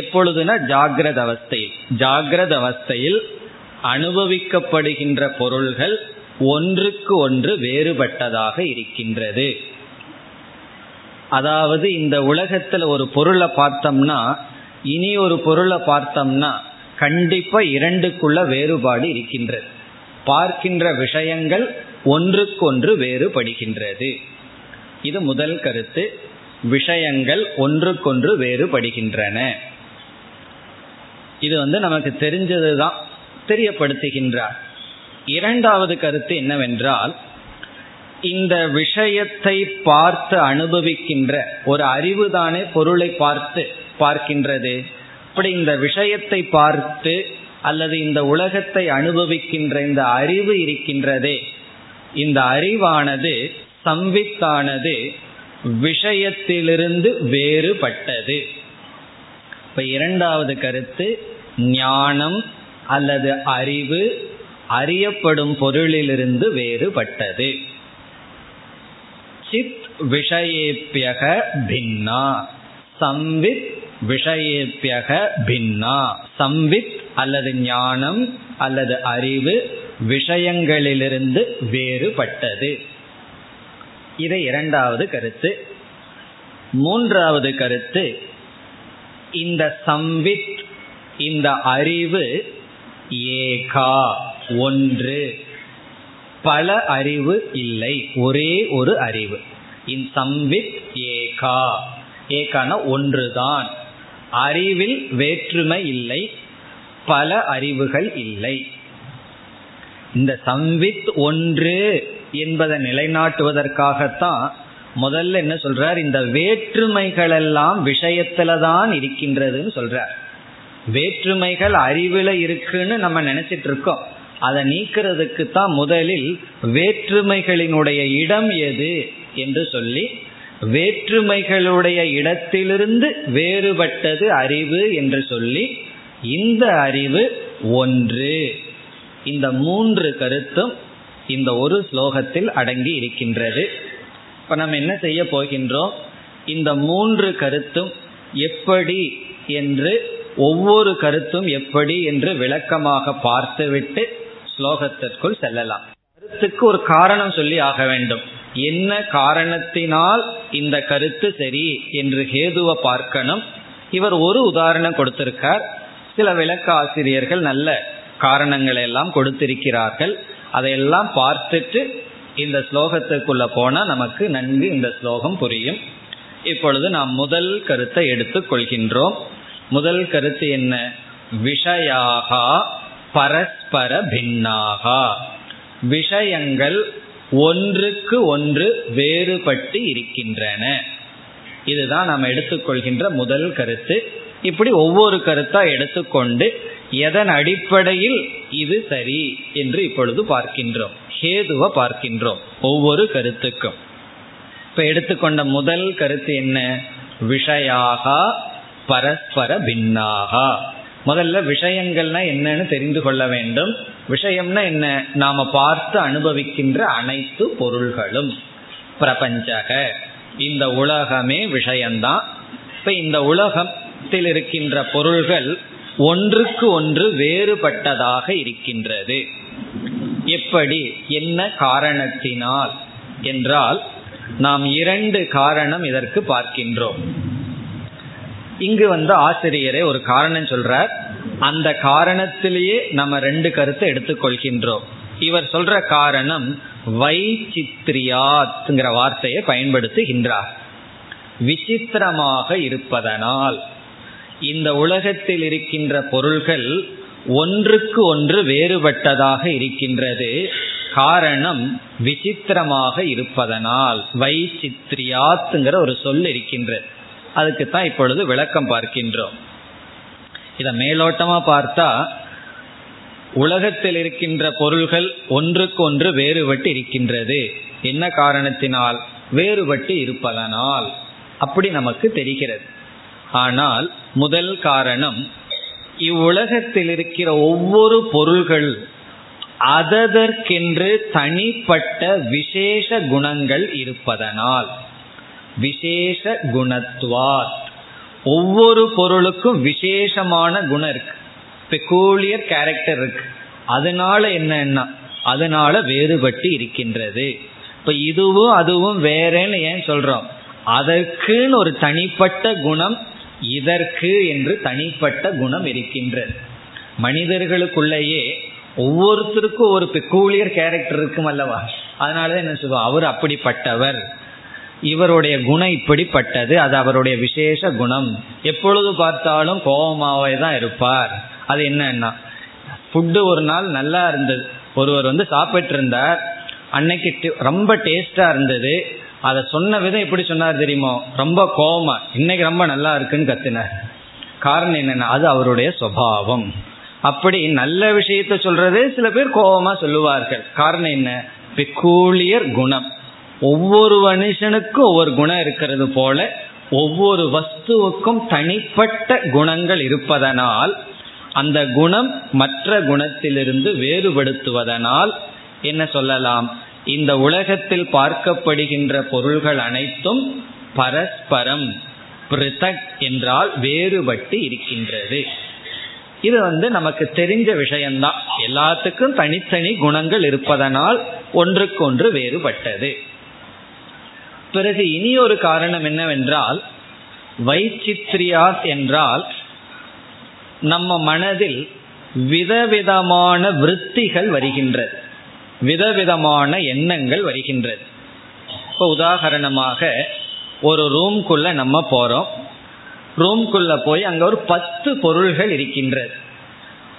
எப்பொழுதுனா ஜாகிரத அவஸ்தையில். ஜாகிரத அவஸ்தையில் அனுபவிக்கப்படுகின்ற பொருள்கள் ஒன்றுக்கு ஒன்று வேறுபட்டதாக இருக்கின்றது. அதாவது இந்த உலகத்துல ஒரு பொருளை பார்த்தோம்னா, இனி ஒரு பொருளை பார்த்தோம்னா கண்டிப்பா 2க்குள்ள வேறுபாடு இருக்கின்றது. பார்க்கின்ற விஷயங்கள் ஒன்றுக்கொன்று வேறுபடுகின்றது. இது முதல் கருத்து. விஷயங்கள் ஒன்றுக்கொன்று வேறுபடுகின்றன. இது நமக்கு தெரிஞ்சதுதான், தெரியப்படுத்துகின்றார். இரண்டாவது கருத்து என்னவென்றால், இந்த விஷயத்தை பார்த்து அனுபவிக்கின்ற ஒரு அறிவு தானே பொருளை பார்த்து பார்க்கின்றது. அப்படி இந்த விஷயத்தை பார்த்து அல்லது இந்த உலகத்தை அனுபவிக்கின்ற இந்த அறிவு இருக்கின்றதே, இந்த அறிவானது, சம்வித்தானது விஷயத்திலிருந்து வேறுபட்டது. இப்ப இரண்டாவது கருத்து, ஞானம் அல்லது அறிவு அறியப்படும் பொருளிலிருந்து வேறுபட்டது. சித் விஷயேப்யக பின்னா, சம்வித் விஷயேப்யக பின்னா. சம்வித் அல்லது ஞானம் அல்லது அறிவு விஷயங்களிலிருந்து வேறுபட்டது. இதை இரண்டாவது கருத்து. மூன்றாவது கருத்து, இந்த சம்வித், இந்த அறிவு ஏகா, ஒன்று, பல அறிவு இல்லை, ஒரே ஒரு அறிவு. இந்த சம்வித் ஏகா, ஏகான ஒன்றுதான், அறிவில் வேற்றுமை இல்லை, பல அறிவுகள் இல்லை. இந்த சம்வித் ஒன்று என்பதை நிலைநாட்டுவதற்காகத்தான் முதல்ல என்ன சொல்றார், இந்த வேற்றுமைகள் எல்லாம் விஷயத்துல தான் இருக்கின்றதுன்னு சொல்றார். வேற்றுமைகள் அறிவுல இருக்குன்னு நம்ம நினைச்சிட்டு இருக்கோம். அதை நீக்கிறதுக்கு தான் முதலில் வேற்றுமைகளினுடைய இடம் எது என்று சொல்லி, வேற்றுமைகளுடைய இடத்திலிருந்து வேறுபட்டது அறிவு என்று சொல்லி, இந்த அறிவு ஒன்று. இந்த 3 கருத்தும் இந்த ஒரு ஸ்லோகத்தில் அடங்கி இருக்கின்றது. இப்ப நம்ம என்ன செய்ய போகின்றோம், இந்த 3 கருத்தும் எப்படி என்று, ஒவ்வொரு கருத்தும் எப்படி என்று விளக்கமாக பார்த்துவிட்டு ஸ்லோகத்திற்குள் செல்லலாம். கருத்துக்கு ஒரு காரணம் சொல்லி ஆக வேண்டும். என்ன காரணத்தினால் இந்த கருத்து சரி என்று ஹேதுவை பார்க்கணும். இவர் ஒரு உதாரணம் கொடுத்திருக்கார். சில விளக்க ஆசிரியர்கள் நல்ல காரணங்களை எல்லாம் கொடுத்திருக்கிறார்கள். அதையெல்லாம் பார்த்துட்டு இந்த ஸ்லோகத்துக்குள்ள போனா நமக்கு நன்கு இந்த ஸ்லோகம் புரியும். இப்பொழுது நாம் முதல் கருத்தை எடுத்துக் கொள்கின்றோம். முதல் கருத்து என்ன? விஷயாகா பரஸ்பர பின்னாகா, விஷயங்கள் ஒன்றுக்கு ஒன்று வேறுபட்டு இருக்கின்றன. இதுதான் நாம் எடுத்துக்கொள்கின்ற முதல் கருத்து. இப்படி ஒவ்வொரு கருத்தா எடுத்துக்கொண்டு எதன் அடிப்படையில் இது சரி என்று இப்பொழுது பார்க்கின்றோம், ஹேதுவை பார்க்கின்றோம் ஒவ்வொரு கருத்துக்கும். இப்ப எடுத்துக்கொண்ட முதல் கருத்து என்ன? விஷயாக பரஸ்பர பின்னாகா. முதல்ல விஷயங்கள்னா என்னன்னு தெரிந்து கொள்ள வேண்டும். விஷயம்னா என்ன? நாம பார்த்து அனுபவிக்கின்ற அனைத்து பொருள்களும். பிரபஞ்சக, இந்த உலகமே விஷயம்தான். இப்ப இந்த உலகத்தில் இருக்கின்ற பொருள்கள் ஒன்றுக்கு ஒன்று வேறுபட்டதாக இருக்கின்றது. எப்படி, என்ன காரணத்தினால் என்றால், நாம் இரண்டு காரணம் இதற்கு பார்க்கின்றோம். இங்கு ஆசிரியரே ஒரு காரணம் சொல்றார். அந்த காரணத்திலேயே நம்ம ரெண்டு கருத்தை எடுத்துக்கொள்கின்றோம். இவர் சொல்ற காரணம் வைசித்ரியாத்ங்கிற வார்த்தையை பயன்படுத்துகின்றார். விசித்திரமாக இருப்பதனால், இந்த உலகத்தில் இருக்கின்ற பொருள்கள் ஒன்றுக்கு ஒன்று வேறுபட்டதாக இருக்கின்றது. காரணம் விசித்திரமாக இருப்பதனால், வைசித்ரியாத்ங்கிற ஒரு சொல் இருக்கின்றது. அதுக்குத்தான் இப்பொழுது விளக்கம் பார்க்கின்றோம். இதை மேலோட்டமா பார்த்தா, உலகத்தில் இருக்கின்ற பொருள்கள் ஒன்றுக்கு ஒன்று வேறுபட்டு இருக்கின்றது. என்ன காரணத்தினால்? வேறுபட்டு இருப்பதனால் அப்படி நமக்கு தெரிகிறது. ஆனால் முதல் காரணம், இவ்வுலகத்தில் இருக்கிற ஒவ்வொரு பொருள்கள் அதற்கென்று தனிப்பட்ட விசேஷ குணங்கள் இருப்பதனால், விசேஷ குணத்வாத், ஒவ்வொரு பொருளுக்கும் விசேஷமான குணம் இருக்கு, பெக்கூலியர் கேரக்டர் இருக்கு. அதனால என்னன்னா, அதனால வேறுபட்டு இருக்கின்றது. இப்ப இதுவும் அதுவும் வேறேன்னு ஏன் சொல்றோம்? அதற்குன்னு ஒரு தனிப்பட்ட குணம், இதற்கு என்று தனிப்பட்ட குணம் இருக்கின்றது. மனிதர்களுக்குள்ளேயே ஒவ்வொருத்தருக்கும் ஒரு பெக்கூலியர் கேரக்டர் இருக்கும் அல்லவா? அதனாலதான் என்ன சொல்லுவோம், அவர் அப்படிப்பட்டவர், இவருடைய குணம் இப்படிப்பட்டது, அது அவருடைய விசேஷ குணம். எப்பொழுது பார்த்தாலும் கோபமாவே தான் இருப்பார். அது என்னன்னா, ஃபுட்டு ஒரு நாள் நல்லா இருந்தது, ஒருவர் சாப்பிட்டு இருந்தார், அன்னைக்கு ரொம்ப டேஸ்டா இருந்தது. அதை சொன்ன விதம் எப்படி சொன்னார் தெரியுமோ? ரொம்ப கோபமா, இன்னைக்கு ரொம்ப நல்லா இருக்குன்னு கத்தினார். காரணம் என்னன்னா, அது அவருடைய சுபாவம். அப்படி நல்ல விஷயத்த சொல்றதே சில பேர் கோபமா சொல்லுவார்கள். காரணம் என்ன? பெக்கூலியர் குணம். ஒவ்வொரு மனுஷனுக்கும் ஒவ்வொரு குணம் இருக்கிறது போல, ஒவ்வொரு வஸ்துவுக்கும் தனிப்பட்ட குணங்கள் இருப்பதனால், அந்த குணம் மற்ற குணத்திலிருந்து வேறுபடுத்துவதனால் என்ன சொல்லலாம்? இந்த உலகத்தில் பார்க்கப்படுகின்ற பொருள்கள் அனைத்தும் பரஸ்பரம் பிருதக் என்றால் வேறுபட்டு இருக்கின்றது. இது நமக்கு தெரிஞ்ச விஷயம்தான். எல்லாத்துக்கும் தனித்தனி குணங்கள் இருப்பதனால் ஒன்றுக்கொன்று வேறுபட்டது. பிறகு இனி ஒரு காரணம் என்னவென்றால், வைசித்ரியாத் என்றால் நம்ம மனதில் விதவிதமான விருத்திகள் வருகின்றது, விதவிதமான எண்ணங்கள் வருகின்றது. இப்போ உதாரணமாக ஒரு ரூம்குள்ள நம்ம போறோம். ரூம்குள்ள போய் அங்க ஒரு 10 பொருள்கள் இருக்கின்றது.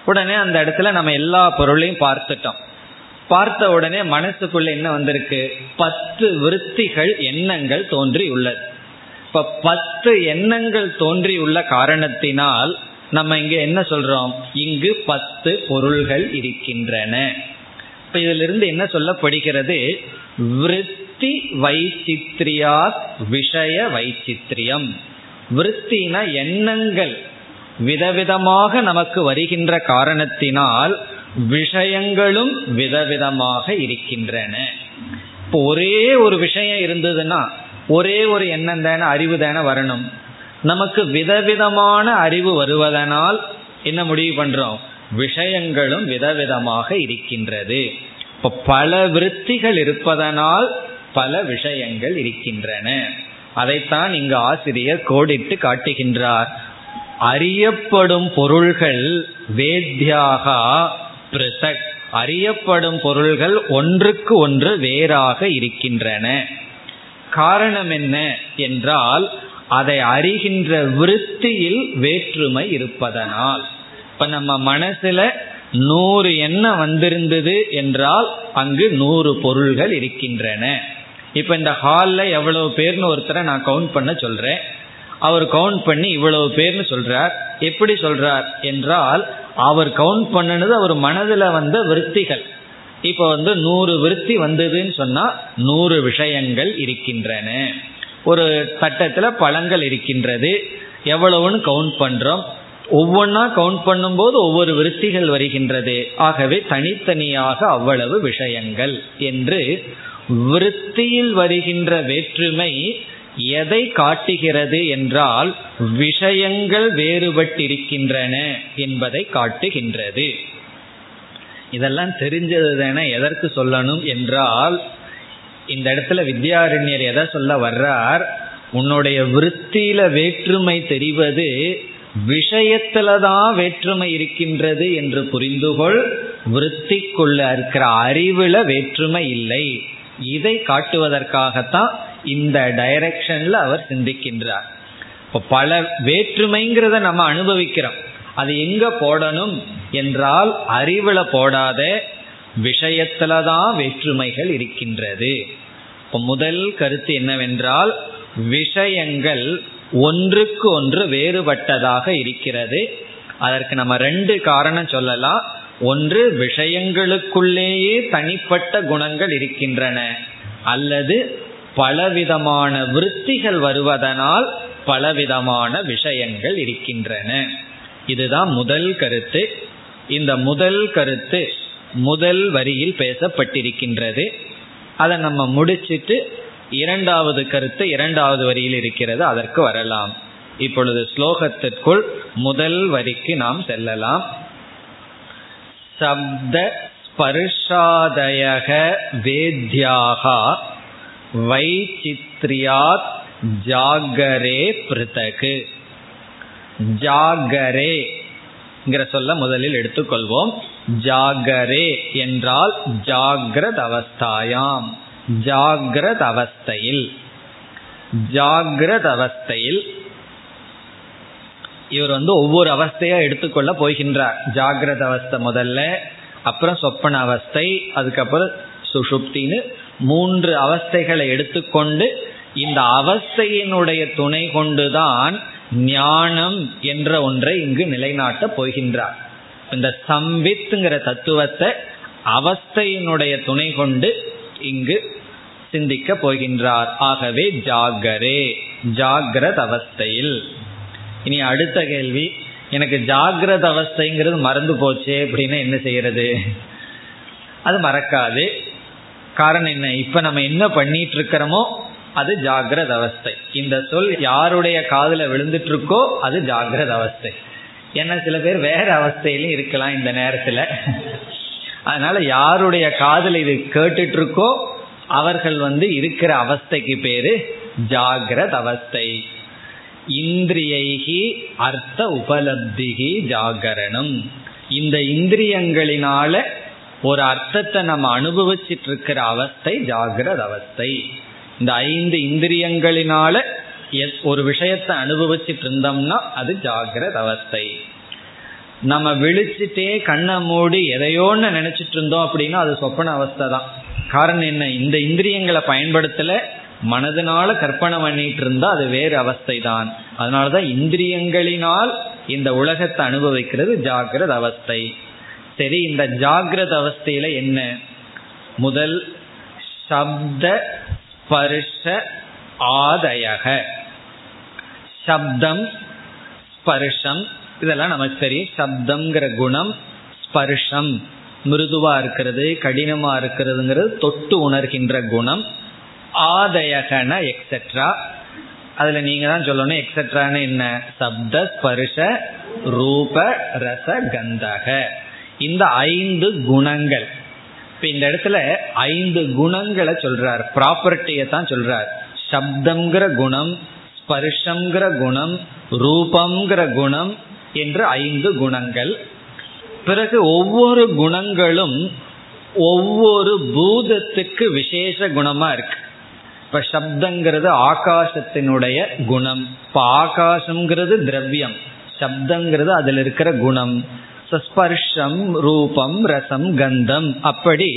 உடனே அந்த இடத்துல நம்ம எல்லா பொருளையும் பார்த்துட்டோம். பார்த்த உடனே மனசுக்குள்ள என்ன வந்திருக்கு? 10 விருத்திகள், எண்ணங்கள் தோன்றி உள்ளது. இப்ப 10 எண்ணங்கள் தோன்றி உள்ள காரணத்தினால் நம்ம இங்க என்ன சொல்றோம்? இங்கு 10 பொருள்கள் இருக்கின்றன. இப்ப இதிலிருந்து என்ன சொல்லப்படுகிறது? விருத்தி வைசித்ரியா விஷய வைசித்ரியம். விருத்தினா எண்ணங்கள் விதவிதமாக நமக்கு வருகின்ற காரணத்தினால் விஷயங்களும் விதவிதமாக இருக்கின்றன. இப்போ ஒரே ஒரு விஷயம் இருந்ததுன்னா ஒரே ஒரு எண்ணம் தானே, அறிவு தானே வரணும். நமக்கு விதவிதமான அறிவு வருவதனால் என்ன முடிவு பண்றோம்? விஷயங்களும் விதவிதமாக இருக்கின்றது. இப்போ பல விருத்திகள் இருப்பதனால் பல விஷயங்கள் இருக்கின்றன. அதைத்தான் இங்கு ஆசிரியர் கோடிட்டு காட்டுகின்றார். அறியப்படும் பொருள்கள் வேத்யாக பிருதக், அறியப்படும் பொருள்கள் ஒன்றுக்கு ஒன்று வேறாக இருக்கின்றன. காரணம் என்ன என்றால், அதை அறிகின்ற விருத்தியில் வேற்றுமை இருப்பதனால். இப்ப நம்ம மனசுல 100 எண்ணம் வந்திருந்தது என்றால் அங்கு 100 பொருள்கள் இருக்கின்றன. இப்ப இந்த ஹால்ல எவ்வளவு பேர்னு ஒருத்தரை நான் கவுண்ட் பண்ண சொல்றேன். அவர் கவுண்ட் பண்ணி இவ்வளவு பேர்னு சொல்றார். எப்படி சொல்றார் என்றால், அவர் கவுண்ட் பண்ணது அவர் மனதில் வந்த விருத்திகள். இப்ப 100 விருத்தி வந்ததுன்னு சொன்னா 100 விஷயங்கள் இருக்கின்றன. ஒரு தட்டத்துல பழங்கள் இருக்கின்றது, எவ்வளவுன்னு கவுண்ட் பண்றோம். ஒவ்வொன்னா கவுண்ட் பண்ணும்போது ஒவ்வொரு விருத்திகள் வருகின்றது. ஆகவே தனித்தனியாக அவ்வளவு விஷயங்கள் என்று விருத்தியில் வருகின்ற வேற்றுமை எதை காட்டுகிறது என்றால் விஷயங்கள் வேறுபட்டிருக்கின்றன என்பதை காட்டுகின்றது. இதெல்லாம் தெரிஞ்சது தானே. எதற்கு சொல்லணும் என்றால் இந்த இடத்துல வித்யாரண்யர் எதை சொல்ல வர்றார், உன்னுடைய விருத்தியில வேற்றுமை தெரிவது விஷயத்துலதான் வேற்றுமை இருக்கின்றது என்று புரிந்துகொள், விருத்திக்குள்ள இருக்கிற அறிவுல வேற்றுமை இல்லை. இதை காட்டுவதற்காகத்தான் இந்த டைரக்ஷன்ல அவர் சிந்திக்கின்றார். இப்போ பல வேற்றுமைங்கிறத நம்ம அனுபவிக்கிறோம், அது எங்க போடணும் என்றால் அறிவுல போடாத விஷயத்துலதான் வேற்றுமைகள் இருக்கின்றது. இப்போ முதல் கருத்து என்னவென்றால் விஷயங்கள் ஒன்றுக்கு ஒன்று வேறுபட்டதாக இருக்கிறது. அதற்கு நம்ம ரெண்டு காரணம் சொல்லலாம். ஒன்று, விஷயங்களுக்குள்ளேயே தனிப்பட்ட குணங்கள் இருக்கின்றன, அல்லது பலவிதமான விருத்திகள் வருவதனால் பலவிதமான விஷயங்கள் இருக்கின்றன. இதுதான் முதல் கருத்து. இந்த முதல் கருத்து முதல் வரியில் பேசப்பட்டிருக்கின்றது. அதை நம்ம முடிச்சிட்டு இரண்டாவது கருத்து இரண்டாவது வரியில் இருக்கிறது, அதற்கு வரலாம். இப்பொழுது ஸ்லோகத்திற்குள் முதல் வரிக்கு நாம் செல்லலாம். சப்த ஸ்பர்ஷாதயக வேத்யாஹா வைசித்ரியாத் ஜாகரே ப்ருதகு. ஜாகரே சொல்ல முதலில் எடுத்துக்கொள்வோம். ஜாகரே என்றால் ஜாகிரத அவஸ்தாயாம், ஜாகிரத அவஸ்தையில். ஜாகிரத அவஸ்தையில் இவர் ஒவ்வொரு அவஸ்தையா எடுத்துக்கொள்ள போகின்றார். ஜாகிரத அவஸ்தை முதல்ல, அப்புறம் சொப்பன அவஸ்தை, அதுக்கப்புறம் சுஷுப்தின்னு 3 அவஸ்தைகளை எடுத்துக்கொண்டு இந்த அவஸ்தையினுடைய துணை கொண்டுதான் ஞானம் என்ற ஒன்றை இங்கு நிலைநாட்ட போகின்றார். இந்த சம்வித்ங்கிற தத்துவத்தை அவஸ்தையினுடைய துணை கொண்டு இங்கு சிந்திக்க போகின்றார். ஆகவே ஜாகரே, ஜாகிரத அவஸ்தையில். இனி அடுத்த கேள்வி, எனக்கு ஜாகிரத அவஸ்தைங்கிறது மறந்து போச்சு அப்படின்னா என்ன செய்யறது? அது மறக்காது. காரணம் என்ன, இப்ப நம்ம என்ன பண்ணிட்டு இருக்கிறோமோ அது ஜாகிரத அவஸ்தை. இந்த சொல் யாருடைய காதுல விழுந்துட்டு இருக்கோ அது ஜாகிரத அவஸ்தை. ஏன்னா சில பேர் வேற அவஸ்தையிலும் இருக்கலாம் இந்த நேரத்துல. அதனால யாருடைய காதுல இது கேட்டுட்டு இருக்கோ அவர்கள் இருக்கிற அவஸ்தைக்கு பேரு ஜாகிரத அவஸ்தை. இந்திரியைகி அர்த்த உபலப்திகி ஜாகரணம். இந்த இந்திரியங்களினால ஒரு அர்த்தத்தை நம்ம அனுபவிச்சுட்டு இருக்கிற அவஸ்தை ஜாகிரத அவஸ்தை. இந்த 5 இந்திரியங்களினால ஒரு விஷயத்தை அனுபவிச்சுட்டு இருந்தோம்னா அது ஜாகிரத அவஸ்தை. நம்ம விழிச்சுட்டே கண்ணை மூடி எதையோன்னு நினைச்சிட்டு இருந்தோம் அப்படின்னா அது சொப்பன அவஸ்தை தான். காரணம் என்ன, இந்த இந்திரியங்களை பயன்படுத்தல, மனதினால கற்பனை பண்ணிட்டு இருந்தா அது வேறு அவஸ்தை தான். அதனாலதான் இந்திரியங்களினால் இந்த உலகத்தை அனுபவிக்கிறது ஜாகிரத அவஸ்தை. சரி, இந்த ஜாகிரத அவஸ்தையில என்ன? முதல் சப்த ஸ்பர்ஷ ஆதயக. சப்தம் ஸ்பர்ஷம் இதெல்லாம் நமக்கு தெரியும். சப்தம்ங்கிற குணம், ஸ்பர்ஷம் மிருதுவா இருக்கிறது கடினமா இருக்கிறதுங்கிறது தொட்டு உணர்கின்ற குணம், ஆதயகன எக்ஸெட்ரா. அதுல நீங்க தான் சொல்லணும் எக்ஸெட்ரான்னு என்ன. சப்த ஸ்பர்ஷ ரூப ரச கந்தக, இந்த 5 குணங்கள். இப்ப இந்த இடத்துல 5 குணங்களை சொல்றார், ப்ராப்பர்ட்டியை தான் சொல்றார். சப்தம்ங்கிற குணம், ஸ்பர்ஷம்ங்கிற குணம், ரூபம்ங்கிற குணம் என்று 5 குணங்கள். பிறகு ஒவ்வொரு குணங்களும் ஒவ்வொரு பூதத்துக்கு விசேஷ குணமா இருக்கு. இப்ப சப்தங்கிறது ஆகாசத்தினுடைய குணம். இப்ப ஆகாசம்ங்கிறது திரவியம், சப்தங்கிறது அதில் இருக்கிற குணம். ஸ்பர்ஷம் ரூபம் ரசம் கந்தம், அப்படி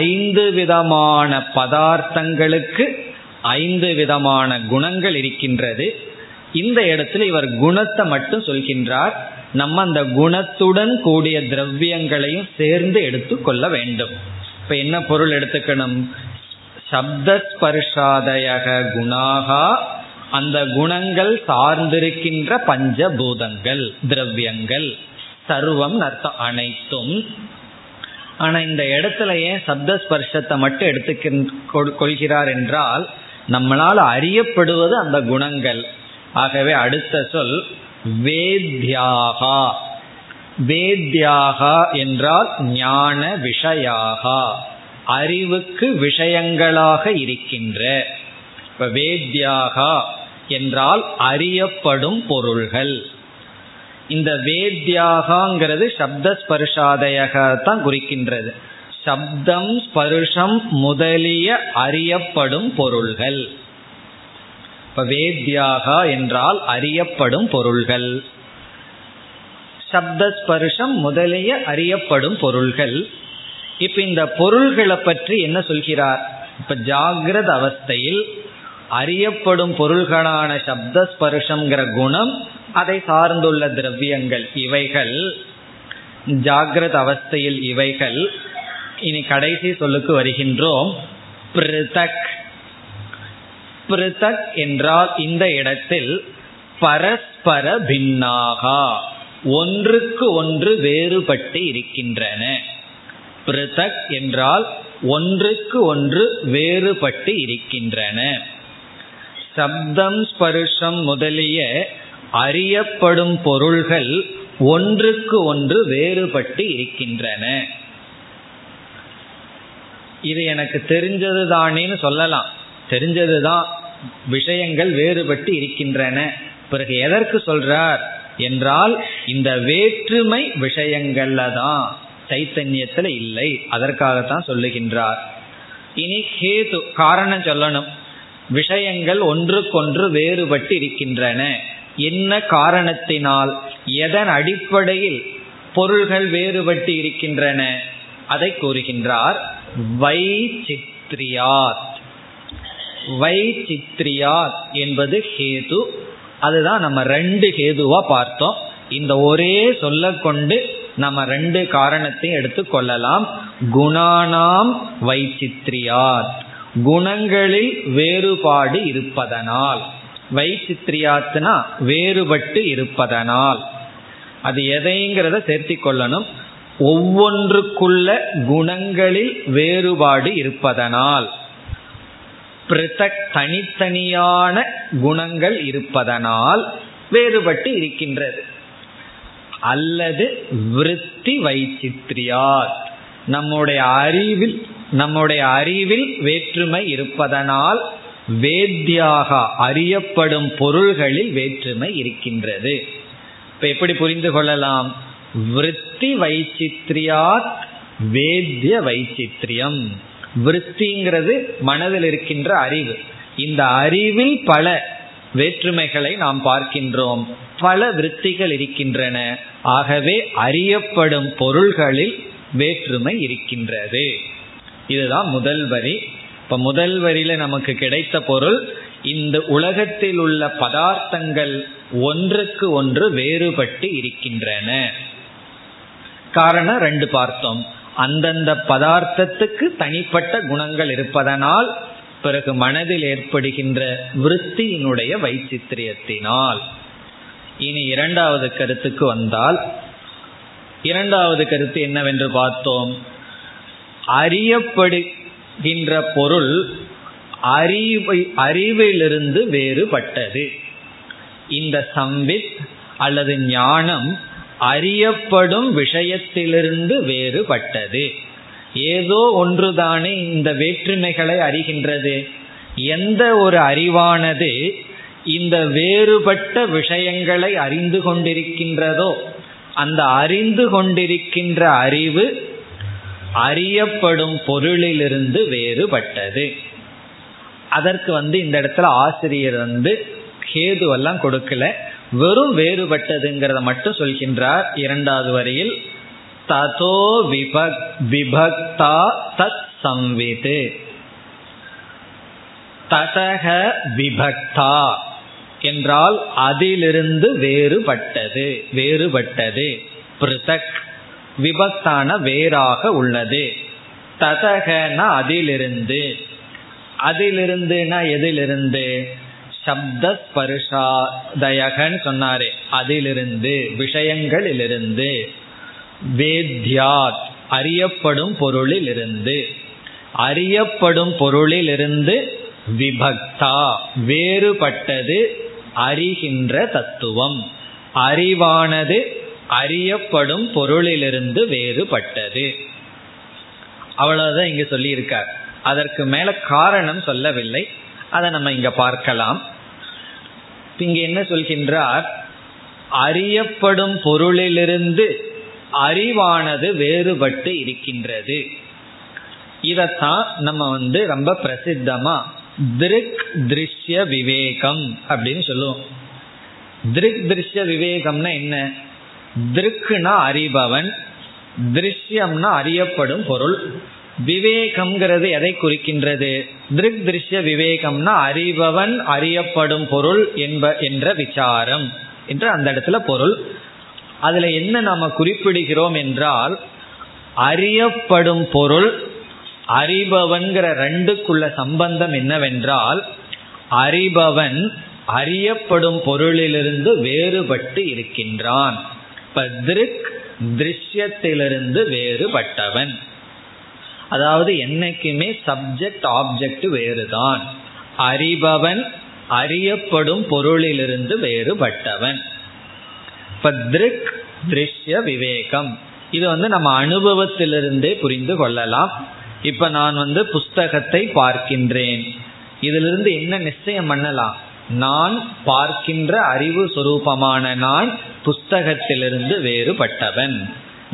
5 விதமான பதார்த்தங்களுக்கு 5 விதமான குணங்கள் இருக்கின்றது. இந்த இடத்துல இவர் குணத்தை மட்டும் சொல்கின்றார். நம்ம அந்த குணத்துடன் கூடிய திரவியங்களையும் சேர்ந்து எடுத்து கொள்ள வேண்டும். இப்ப என்ன பொருள் எடுத்துக்கணும்? சப்தஸ்பர்ஷாதயக குணாகா, அந்த குணங்கள் சார்ந்திருக்கின்ற பஞ்சபூதங்கள் திரவியங்கள் சர்வம் அர்த்தம் அனைத்தும். ஆனா இந்த இடத்துல ஏன் சப்தஸ்பர்ஷத்தை மட்டும் எடுத்துக்க கொள்கிறார் என்றால் நம்மளால் அறியப்படுவது அந்த குணங்கள். ஆகவே அடுத்த சொல் வேத்யாகா. வேத்யாகா என்றால் ஞான விஷயாகா, அறிவுக்கு விஷயங்களாக இருக்கின்ற. இப்ப வேத்யாகா என்றால் அறியப்படும் பொருள்கள். இந்த வேத்யாகாங்கிறது சப்தஸ்பர்ஷாதயாக தான் குறிக்கின்றது. சப்தம் ஸ்பர்ஷம் முதலிய அறியப்படும் பொருள்கள். இப்ப வேத்யாகா என்றால் அறியப்படும் பொருள்கள், சப்தஸ்பர்ஷம் முதலிய அறியப்படும் பொருள்கள். இப்ப இந்த பொருள்களை பற்றி என்ன சொல்கிறார்? இப்ப ஜாகிரத அவஸ்தையில் அறியப்படும் பொருள்களான சப்தஸ்பர்ஷம்ங்கிற குணம், அதை சார்ந்துள்ள திரவியங்கள், இவைகள் ஜாகிரத அவஸ்தையில் இவைகள். இனி கடைசி சொல்லுக்கு வருகின்றோம், பிருதக். பிருதக் என்றால் இந்த இடத்தில் பரஸ்பர பின்னாகா, ஒன்றுக்கு ஒன்று வேறுபட்டு இருக்கின்றன. பிருதக் என்றால் ஒன்றுக்கு ஒன்று வேறுபட்டு இருக்கின்றன. சப்தம் ஸ்பர்ஷம் முதலிய அறியப்படும் பொருள்கள் ஒன்றுக்கு ஒன்று வேறுபட்டு இருக்கின்றன. இது எனக்கு தெரிஞ்சதுதானேன்னு சொல்லலாம், தெரிஞ்சதுதான், விஷயங்கள் வேறுபட்டு இருக்கின்றன. பிறகு எதற்கு சொல்றார் என்றால் இந்த வேற்றுமை விஷயங்கள்ல தான், சைத்தன்யத்துல இல்லை, அதற்காகத்தான் சொல்லுகின்றார். இனி கேது காரணம் சொல்லணும். விஷயங்கள் ஒன்றுக்கொன்று வேறுபட்டு இருக்கின்றன, என்ன காரணத்தினால், எதன் அடிப்படையில் பொருள்கள் வேறுபட்டு இருக்கின்றன, அதை கூறுகின்றார். வைசித்ரியாத். வைசித்ரியாத் என்பது ஹேது. அதுதான் நம்ம ரெண்டு ஹேதுவா பார்த்தோம். இந்த ஒரே சொல்ல கொண்டு நம்ம ரெண்டு காரணத்தையும் எடுத்துக்கொள்ளலாம். குணானாம் வைசித்ரியாத், குணங்களில் வேறுபாடு இருப்பதனால். வைசித்ரியாத்னா வேறுபட்டு இருப்பதனால். அது எதைங்கிறத சேர்த்தி கொள்ளணும். ஒவ்வொன்றுக்குள்ள குணங்களில் வேறுபாடு இருப்பதனால், பிருதக் தனித்தனியான குணங்கள் இருப்பதனால் வேறுபட்டு இருக்கின்றது. அல்லது விருத்தி வைசித்ரியாத், நம்முடைய அறிவில் வேற்றுமை இருப்பதனால், வேத்யாக அறியப்படும் பொருள்களில் வேற்றுமை இருக்கின்றது. இப்ப எப்படி புரிந்து கொள்ளலாம்? விருத்தி வைசித்ரியாத் வேத்ய வைசித்ரியம். விருத்திங்கிறது மனதில் இருக்கின்ற அறிவு. இந்த அறிவில் பல வேற்றுமைகளை நாம் பார்க்கின்றோம், பல விருத்திகள் இருக்கின்றன. ஆகவே அறியப்படும் பொருள்களில் வேற்றுமை இருக்கின்றது. இதுதான் முதல் வரி. இப்ப முதல் வரியில நமக்கு கிடைத்த பொருள், இந்த உலகத்தில் உள்ள பதார்த்தங்கள் ஒன்றுக்கு ஒன்று வேறுபட்டு இருக்கின்றன. காரணம் ரெண்டு பார்த்தோம், அந்தந்த பதார்த்தத்துக்கு தனிப்பட்ட குணங்கள் இருப்பதனால், பிறகு மனதில் ஏற்படுகின்ற விருத்தியினுடைய வைசித்திரியத்தினால். இனி இரண்டாவது கருத்துக்கு வந்தால், இரண்டாவது கருத்து என்னவென்று பார்த்தோம், அறியப்படுகின்ற பொருள் அறிவிலிருந்து வேறுபட்டது. இந்த சம்வித் அல்லது ஞானம் அறியப்படும் விஷயத்திலிருந்து வேறுபட்டது. ஏதோ ஒன்றுதானே இந்த வேற்றுமைகளை அறிகின்றது. எந்த ஒரு அறிவானது இந்த வேறுபட்ட விஷயங்களை அறிந்து கொண்டிருக்கின்றதோ, அந்த அறிந்து கொண்டிருக்கின்ற அறிவு அறியப்படும் பொருளிலிருந்து வேறுபட்டது. அதற்கு இந்த இடத்துல ஆசிரியர் கேதுவெல்லாம் கொடுக்கல, வெறும் வேறுபட்டதுங்கிறத மட்டும் சொல்கின்றார் இரண்டாவது வரியில். ததோ விபக்தா தத் சம்வித். ததஹ விபக்தா என்றால் அதிலிருந்து வேறுபட்டது, வேறுபட்டது. பிருதக் விபக்தான வேறாக உள்ளது. ததகனா அதிலிருந்து, அதிலிருந்துனா எதிலிருந்து, சப்த ஸ்பர்ஷாதயகன்னு சொன்னாரே அதிலிருந்து, விஷயங்களிலிருந்து, வேத்யாத் அறியப்படும் பொருளிலிருந்து, அறியப்படும் பொருளிலிருந்து விபக்தா வேறுபட்டது அறிகின்ற தத்துவம், அறிவானது அறியப்படும் பொருளிலிருந்து வேறுபட்டது. அவ்வளவுதான் இங்க சொல்லி இருக்கார். அதற்கு மேல காரணம் சொல்லவில்லை, அதை நம்ம இங்க பார்க்கலாம். இங்க என்ன சொல்கின்றார், அறியப்படும் பொருளிலிருந்து அறிவானது வேறுபட்டு இருக்கின்றது. இதத்தான் நம்ம ரொம்ப பிரசித்தமா திருக் திருஷ்ய விவேகம் அப்படின்னு சொல்லுவோம். திருக் திருஷ்ய விவேகம்னா என்ன? திருக்குனா அறிபவன், திருஷ்யம்னா அறியப்படும் பொருள். விவேகம்ங்கிறது எதை குறிக்கின்றது? திருக் திருஷ்ய விவேகம்னா அறிபவன் அறியப்படும் பொருள் என்ற விசாரம் என்று அந்த இடத்துல பொருள். அதுல என்ன நாம குறிப்பிடுகிறோம் என்றால், அறியப்படும் பொருள் அறிபவன்கிற ரெண்டுக்குள்ள சம்பந்தம் என்னவென்றால், அறிபவன் அறியப்படும் பொருளிலிருந்து வேறுபட்டு இருக்கின்றான். திருக் திருஷ்யத்திலிருந்து வேறுபட்டவன். அதாவது என்னைக்குமே சப்ஜெக்ட் ஆப்ஜெக்ட் வேறுதான். அறிபவன் அறியப்படும் பொருளிலிருந்து வேறுபட்டவன். இப்ப திருக் திருஷ்ய விவேகம் இது நம்ம அனுபவத்திலிருந்தே புரிந்து கொள்ளலாம். இப்ப நான் புஸ்தகத்தை பார்க்கின்றேன், இதிலிருந்து என்ன நிச்சயம் பண்ணலாம்? நான் பார்க்கின்ற அறிவு சுரூபமான நான் புஸ்தகத்திலிருந்து வேறுபட்டவன்.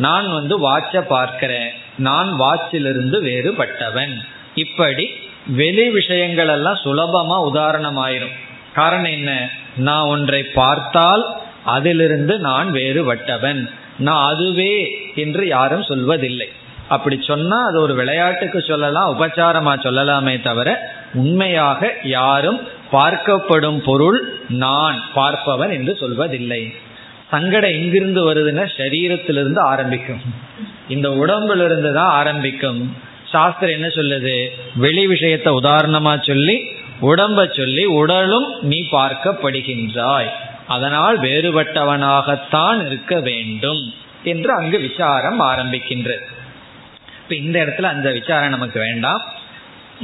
நான் வாட்ச பார்க்கிறேன், நான் வாட்சிலிருந்து வேறுபட்டவன். இப்படி வெளி விஷயங்கள் எல்லாம் சுலபமா உதாரணமாயிரும். காரணம் என்ன? நான் ஒன்றை பார்த்தால் அதிலிருந்து நான் வேறுபட்டவன், நான் அதுவே என்று யாரும் சொல்வதில்லை. அப்படி சொன்னா அது ஒரு விளையாட்டுக்கு சொல்லலாம், உபச்சாரமா சொல்லலாமே தவிர உண்மையாக யாரும் பார்க்கப்படும் பொருள் நான் பார்ப்பவன் என்று சொல்வதில்லை. சங்கடம் எங்கிருந்து வருதுன்னா சரீரத்திலிருந்து ஆரம்பிக்கும், இந்த உடம்புல இருந்து தான் ஆரம்பிக்கும். சாஸ்திரம் என்ன சொல்லுது? வெளி விஷயத்தை உதாரணமா சொல்லி உடம்ப சொல்லி உடலும் நீ பார்க்கப்படுகின்றாய், அதனால் வேறுபட்டவனாகத்தான் இருக்க வேண்டும் என்று அங்கு விசாரம் ஆரம்பிக்கின்றது. இப்ப இந்த இடத்துல அந்த விசாரம் நமக்கு வேண்டாம்.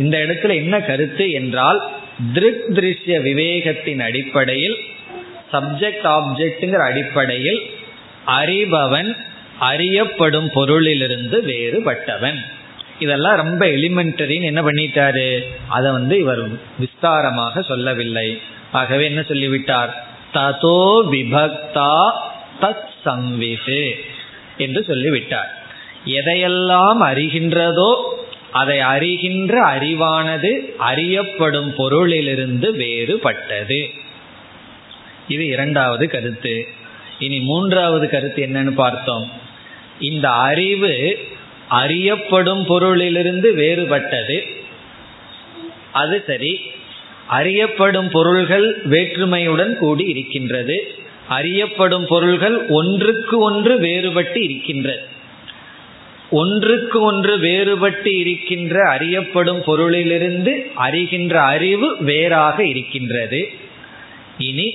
இந்த இடத்துல என்ன கருத்து என்றால், திருக் திருஷ்ய விவேகத்தின் அடிப்படையில் சப்ஜெக்ட் ஆப்ஜெக்ட்ங்கிற அடிப்படையில் அறிபவன் அறியப்படும் பொருளிலிருந்து வேறுபட்டவன். இதெல்லாம் ரொம்ப எலிமெண்டரின்னு என்ன பண்ணிட்டாரு, அதை இவர் விஸ்தாரமாக சொல்லவில்லை. ஆகவே என்ன சொல்லிவிட்டார், ததோ விபக்தா தத் சம்விது என்று சொல்லிவிட்டார். எதையெல்லாம் அறிகின்றதோ அதை அறிகின்ற அறிவானது அறியப்படும் பொருளிலிருந்து வேறுபட்டது. இது இரண்டாவது கருத்து. இனி மூன்றாவது கருத்து என்னன்னு பார்த்தோம். இந்த அறிவு அறியப்படும் பொருளிலிருந்து வேறுபட்டது, அது சரி. அறியப்படும் பொருள்கள் வேற்றுமையுடன் கூடி இருக்கின்றது, அறியப்படும் பொருள்கள் ஒன்றுக்கு ஒன்று வேறுபட்டு இருக்கின்றது. ஒன்றுக்கு ஒன்று வேறுபட்டு இருக்கின்ற அறியப்படும் பொருளிலிருந்து அறிகின்ற அறிவு வேறாக இருக்கின்றது. இனி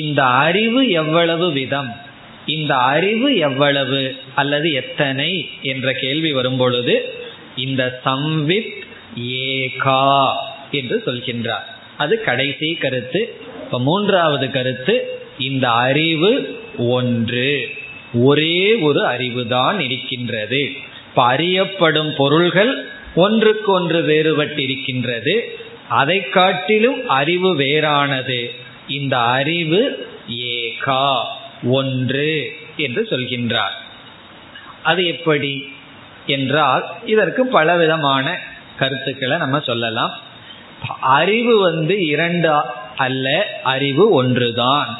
இந்த அறிவு எவ்வளவு விதம், இந்த அறிவு எவ்வளவு அல்லது எத்தனை என்ற கேள்வி வரும்பொழுது இந்த சம்வித் ஏகா என்று சொல்கின்றார். அது கடைசி கருத்து. இப்ப மூன்றாவது கருத்து, இந்த அறிவு ஒன்று, ஒரே ஒரு அறிவுதான் இருக்கின்றது. இப்ப அறியப்படும் பொருள்கள் ஒன்றுக்கு ஒன்று வேறுபட்டிருக்கின்றது, அதை காட்டிலும் அறிவு வேறானது. இந்த அறிவு ஏகா ஒன்று என்று சொல்கின்றார். அது எப்படி என்றால், இதற்கு பலவிதமான கருத்துக்களை நம்ம சொல்லலாம். அறிவு இரண்டு அல்ல, அறிவு ஒன்றுதான்.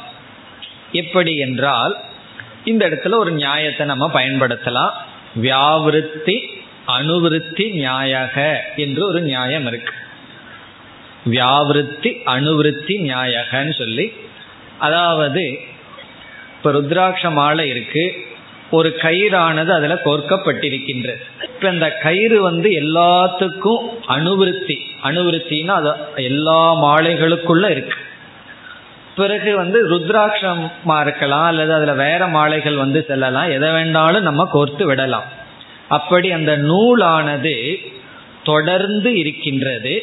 எப்படி என்றால், இந்த இடத்துல ஒரு நியாயத்தை நம்ம பயன்படுத்தலாம். வியாவிருத்தி அணுவிருத்தி நியாயக என்று ஒரு நியாயம் இருக்கு. வியாவிருத்தி அணுவிருத்தி நியாயகன்னு சொல்லி, அதாவது இப்போ ருத்ராட்ச மாலை இருக்கு, ஒரு கயிறானது அதுல கோர்க்கப்பட்டிருக்கின்றது. இப்ப இந்த கயிறு எல்லாத்துக்கும் அனுவிருத்தி, அணுவிருத்தின்னா அது எல்லா மாலைகளுக்குள்ள இருக்கு. பிறகு ருத்ராட்சமா இருக்கலாம், அல்லது அதுல வேற மாலைகள் செல்லலாம், எதை வேண்டாலும் நம்ம கோர்த்து விடலாம். அப்படி அந்த நூலானது தொடர்ந்து இருக்கின்றது.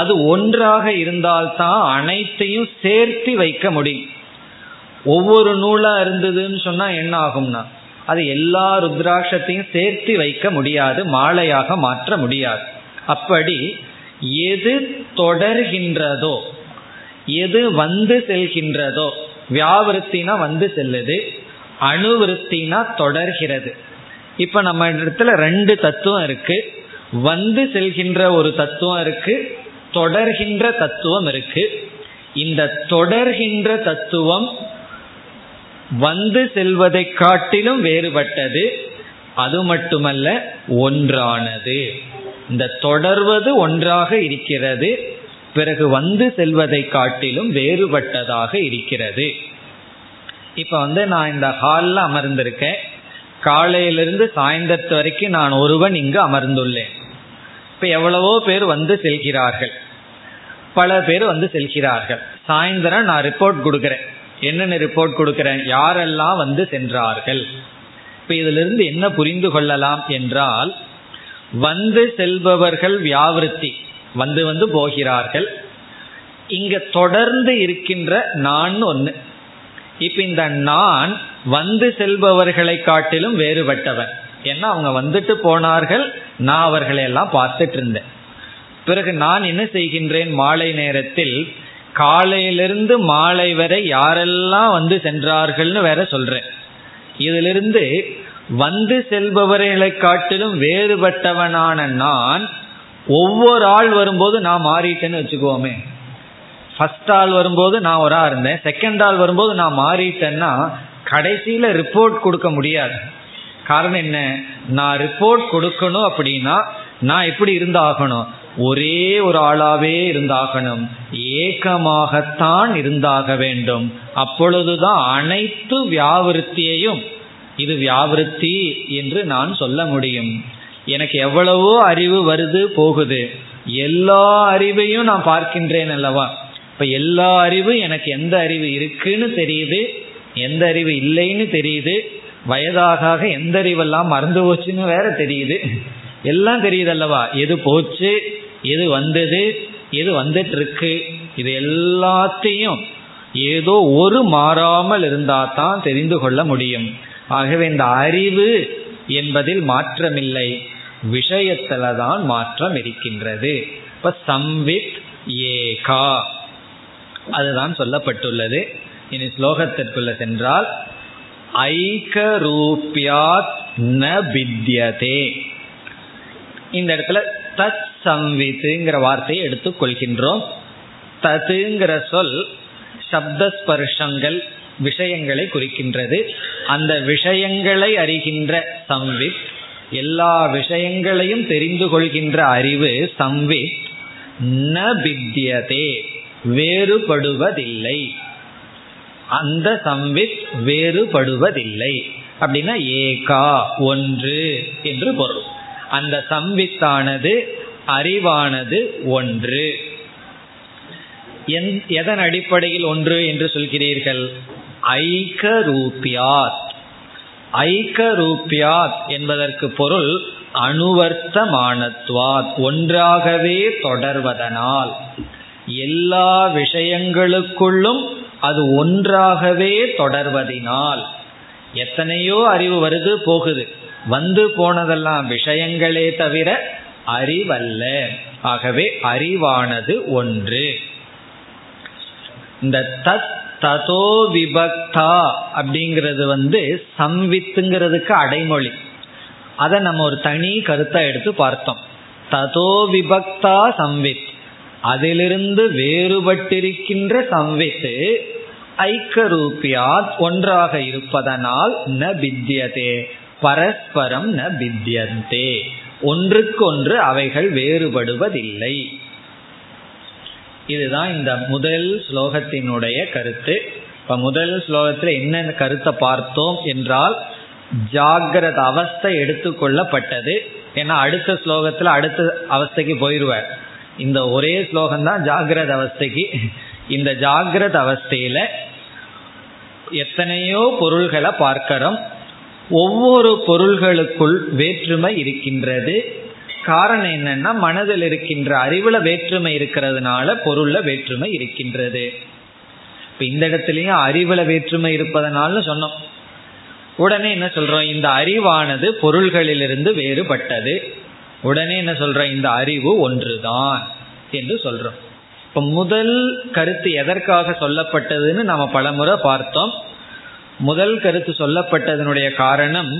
அது ஒன்றாக இருந்தால்தான் அனைத்தையும் சேர்த்து வைக்க முடியும். ஒவ்வொரு நூலா இருந்ததுன்னு சொன்னா என்ன ஆகும்னா அது எல்லா ருத்ராட்சத்தையும் சேர்த்து வைக்க முடியாது, மாலையாக மாற்ற முடியாது. அப்படி எது தொடர்கின்றதோ, எது செல்கின்றதோ, வியாவிருத்தினா செல்லுது, அணுவிருத்தினா தொடர்கிறது. இப்ப நம்ம இடத்துல ரெண்டு தத்துவம் இருக்கு. செல்கின்ற ஒரு தத்துவம் இருக்கு, தொடர்கின்ற தத்துவம் இருக்கு. இந்த தொடர்கின்ற தத்துவம் செல்வதை காட்டிலும் வேறுபட்டது, அது மட்டுமல்ல ஒன்றானது. இந்த தொடர்வது ஒன்றாக இருக்கிறது, பிறகு செல்வதை காட்டிலும் வேறுபட்டதாக இருக்கிறது. இப்ப நான் இந்த ஹால்ல அமர்ந்திருக்கேன். காலையிலிருந்து சாயந்தரத்து வரைக்கும் நான் ஒருவன் இங்கு அமர்ந்துள்ளேன். இப்ப எவ்வளவோ பேர் செல்கிறார்கள், பல பேர் செல்கிறார்கள். சாயந்தரம் நான் ரிப்போர்ட் கொடுக்கிறேன். என்னென்ன ரிப்போர்ட் கொடுக்கிறேன்? யாரெல்லாம் சென்றார்கள். இப்ப இதுல இருந்து என்ன புரிந்து கொள்ளலாம் என்றால், செல்பவர்கள் வியாவிருத்தி போகிறார்கள். இங்க தொடர்ந்து இருக்கின்ற நான் ஒண்ணு. இப்ப இந்த நான் செல்பவர்களை காட்டிலும் வேறுபட்டவன். ஏன்னா அவங்க வந்துட்டு போனார்கள், நான் அவர்களை எல்லாம் பார்த்துட்டு இருந்தேன். பிறகு நான் என்ன செய்கின்றேன்? மாலை நேரத்தில் காலையிலிருந்து மாலை வரை யாரெல்லாம் சென்றார்கள்னு வேற சொல்றேன். இதிலிருந்து செல்பவர்களை காட்டிலும் வேறுபட்டவனான நான், ஒவ்வொரு ஆள் வரும்போது நான் மாறிட்டேன்னு வச்சுக்கோமே. ஃபர்ஸ்ட் ஆள் வரும்போது நான் ஒரு ஆள் இருந்தேன், செகண்ட் ஆள் வரும்போது நான் மாறிட்டேன்னா கடைசியில ரிப்போர்ட் கொடுக்க முடியாது. காரணம் என்ன? நான் ரிப்போர்ட் கொடுக்கணும் அப்படின்னா நான் எப்படி இருந்தாகணும்? ஒரே ஒரு ஆளாவே இருந்தாகணும், ஏகமாகத்தான் இருந்தாக வேண்டும். அப்பொழுதுதான் அனைத்து வியாவிருத்தியையும் இது வியாவிருத்தி என்று நான் சொல்ல முடியும். எனக்கு எவ்வளவோ அறிவு வருது போகுது, எல்லா அறிவையும் நான் பார்க்கின்றேன் அல்லவா? இப்ப எல்லா அறிவும் எனக்கு எந்த அறிவு இருக்குன்னு தெரியுது, எந்த அறிவு இல்லைன்னு தெரியுது, வயதாக எந்த அறிவெல்லாம் மறந்து போச்சுன்னு வேற தெரியுது, எல்லாம் தெரியுது அல்லவா? எது போச்சு, எது வந்தது, எது வந்துட்டு இருக்கு, இது எல்லாத்தையும் ஏதோ ஒரு மாறாமல் இருந்தா தான் தெரிந்து கொள்ள முடியும். ஆகவே இந்த அறிவு என்பதில் மாற்றமில்லை, விஷயத்துலதான் மாற்றம் இருக்கின்றது. இப்ப சம்வித் ஏகா அதுதான் சொல்லப்பட்டுள்ளது. இனி ஸ்லோகத்திற்குள்ள சென்றால், ஐகரூப்யாத் ந வித்யதே. இந்த இடத்துல தத் சம்வித்ங்கிற வார்த்தையை எடுத்துக் கொள்கின்றோம். தத்துங்கிற சொல் சப்தஸ்பர்ஷங்கள், விஷயங்களை குறிக்கின்றது. அந்த விஷயங்களை அறிகின்ற சம்வித், எல்லா விஷயங்களையும் தெரிந்து கொள்கின்ற அறிவு சம்வித். ந வித்யதே வேறுபடுவதில்லை, அந்த சம்வித் வேறுபடுவதில்லை. அப்படின்னா ஏகா ஒன்று என்று பொருள். அந்த சம்வித்தானது, அறிவானது ஒன்று. எதன் அடிப்படையில் ஒன்று என்று சொல்கிறீர்கள்? ஐகரூப்யாத். ஐகரூப்யாத் என்பதற்கு பொருள் அனுவர்த்தமானத்வாத், ஒன்றாகவே தொடர்வதனால். எல்லா விஷயங்களுக்குள்ளும் அது ஒன்றாகவே தொடர்வதினால். எத்தனையோ அறிவு வருது போகுது, வந்து போனதெல்லாம் விஷயங்களே தவிர அறிவல்ல. ஆகவே அறிவானது ஒன்று. இந்த தத் ததோ விபக்தா அப்படிங்கிறது சம்வித்துங்கிறதுக்கு அடைமொழி. அதை நம்ம ஒரு தனி கருத்தை எடுத்து பார்த்தோம். ததோ விபக்தா சம்வித், அதிலிருந்து வேறுபட்டிருக்கின்ற சம்வித்து ஐக்கரூபியாத் ஒன்றாக இருப்பதனால் ந வித்யதே பரஸ்பரம் ந வித்யந்தே ஒன்றுக்கொன்று அவைகள் வேறுபடுவதில்லை. இதுதான் இந்த முதல் ஸ்லோகத்தினுடைய கருத்து. இப்ப முதல் ஸ்லோகத்தில் என்ன கருத்தை பார்த்தோம் என்றால், ஜாகிரத அவஸ்தை எடுத்துக்கொள்ளப்பட்டது. ஏன்னா அடுத்த ஸ்லோகத்துல அடுத்த அவஸ்தைக்கு போயிடுவார். இந்த ஒரே ஸ்லோகம்தான் ஜாகிரத அவஸ்தைக்கு. இந்த ஜாகிரத அவஸ்தையில எத்தனையோ பொருள்களை பார்க்கிறோம். ஒவ்வொரு பொருள்களுக்குள் வேற்றுமை இருக்கின்றது. காரணம் என்னன்னா மனதில் இருக்கின்ற அறிவுல வேற்றுமை இருக்கிறதுனால பொருள்ல வேற்றுமை இருக்கின்றது. இப்ப இந்த இடத்துலயும் அறிவுல வேற்றுமை இருப்பதனால சொன்னோம். உடனே என்ன சொல்றோம், இந்த அறிவானது பொருள்களிலிருந்து வேறுபட்டது. உடனே என்ன சொல்றோம், இந்த அறிவு ஒன்றுதான் என்று சொல்றோம். இப்ப முதல் கருத்து எதற்காக சொல்லப்பட்டதுன்னு நம்ம பலமுறை பார்த்தோம். முதல் கருத்து சொல்லப்பட்டதனுடைய காரணம்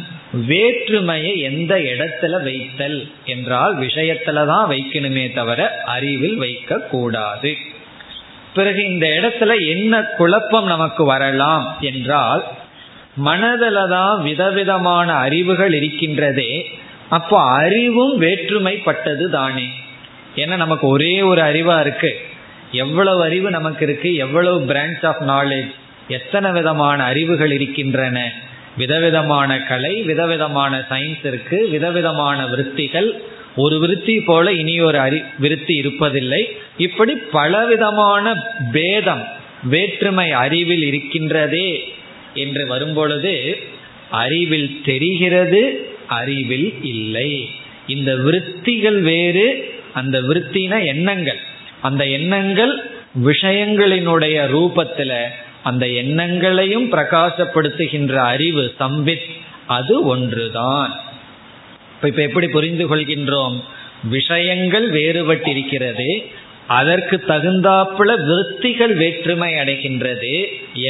வேற்றுமையை எந்த இடத்துல வைத்தல் என்றால் விஷயத்துலதான் வைக்கணுமே தவிர அறிவில் வைக்க கூடாது. பிறகு இந்த இடத்துல என்ன குழப்பம் நமக்கு வரலாம் என்றால் மனதில்தான் விதவிதமான அறிவுகள் இருக்கின்றதே, அப்போ அறிவும் வேற்றுமைப்பட்டது தானே. ஏன்னா நமக்கு ஒரே ஒரு அறிவா இருக்கு. எவ்வளவு அறிவு நமக்கு இருக்கு, எவ்வளவு பிரான்ச் ஆஃப் நாலேஜ், எத்தனை விதமான அறிவுகள் இருக்கின்றன. விதவிதமான கலை, விதவிதமான சயின்ஸ் இருக்கு, விதவிதமான விருத்திகள். ஒரு விருத்தி போல இனி ஒரு விருத்தி இருப்பதில்லை. இப்படி பலவிதமான பேதம், வேற்றுமை அறிவில் இருக்கின்றதே என்று வரும்பொழுது அறிவில் தெரிகிறது, அறிவில் இல்லை. இந்த விருத்திகள் வேறு, அந்த விருத்தின எண்ணங்கள், அந்த எண்ணங்கள் விஷயங்களினுடைய ரூபத்துல அந்த எண்ணங்களையும் பிரகாசப்படுத்துகின்ற அறிவு சம்பித், அது ஒன்றுதான். இப்ப எப்படி புரிந்து கொள்கின்றோம், விஷயங்கள் வேறுபட்டிருக்கிறது, அதற்கு தகுந்தாப்புல விருத்திகள் வேற்றுமை அடைகின்றது,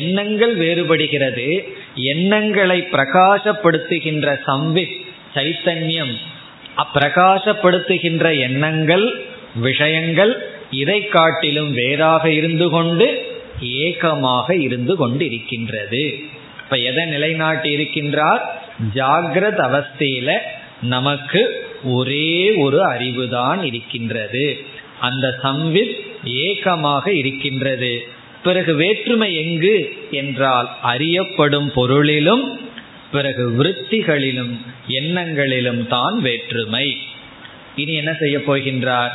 எண்ணங்கள் வேறுபடுகிறது, எண்ணங்களை பிரகாசப்படுத்துகின்ற சம்பித் சைத்தன்யம், அப்பிரகாசப்படுத்துகின்ற எண்ணங்கள் விஷயங்கள் இதை காட்டிலும் வேறாக இருந்து கொண்டு ஏகமாக இருந்து கொண்டிருக்கின்றது. இப்ப எதை நிலைநாட்டி இருக்கின்றார், ஜாகிரத அவஸ்தையில நமக்கு ஒரே ஒரு அறிவுதான் இருக்கின்றது, அந்த சம்வித் ஏகமாக இருக்கின்றது. பிறகு வேற்றுமை எங்கு என்றால் அறியப்படும் பொருளிலும் பிறகு விருத்திகளிலும் எண்ணங்களிலும் தான் வேற்றுமை. இனி என்ன செய்ய போகின்றார்,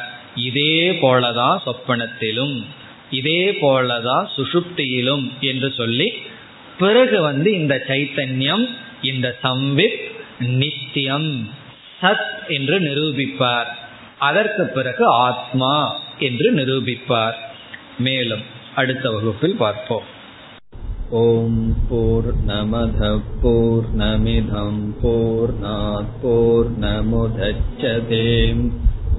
இதே போலதான் சொப்பனத்திலும், இதே போலதான் சுஷுப்தியிலும் என்று சொல்லி பிறகு இந்த சைத்தன்யம், இந்த சம்வித் நித்தியம் சத் என்று நிரூபிப்பார். அதற்கு பிறகு ஆத்மா என்று நிரூபிப்பார். மேலும் அடுத்த வகுப்பில் பார்ப்போம். ஓம் பூர்ணமத பூர்ணமிதம் பூர்ணாத் பூர்ணமுதச்யதே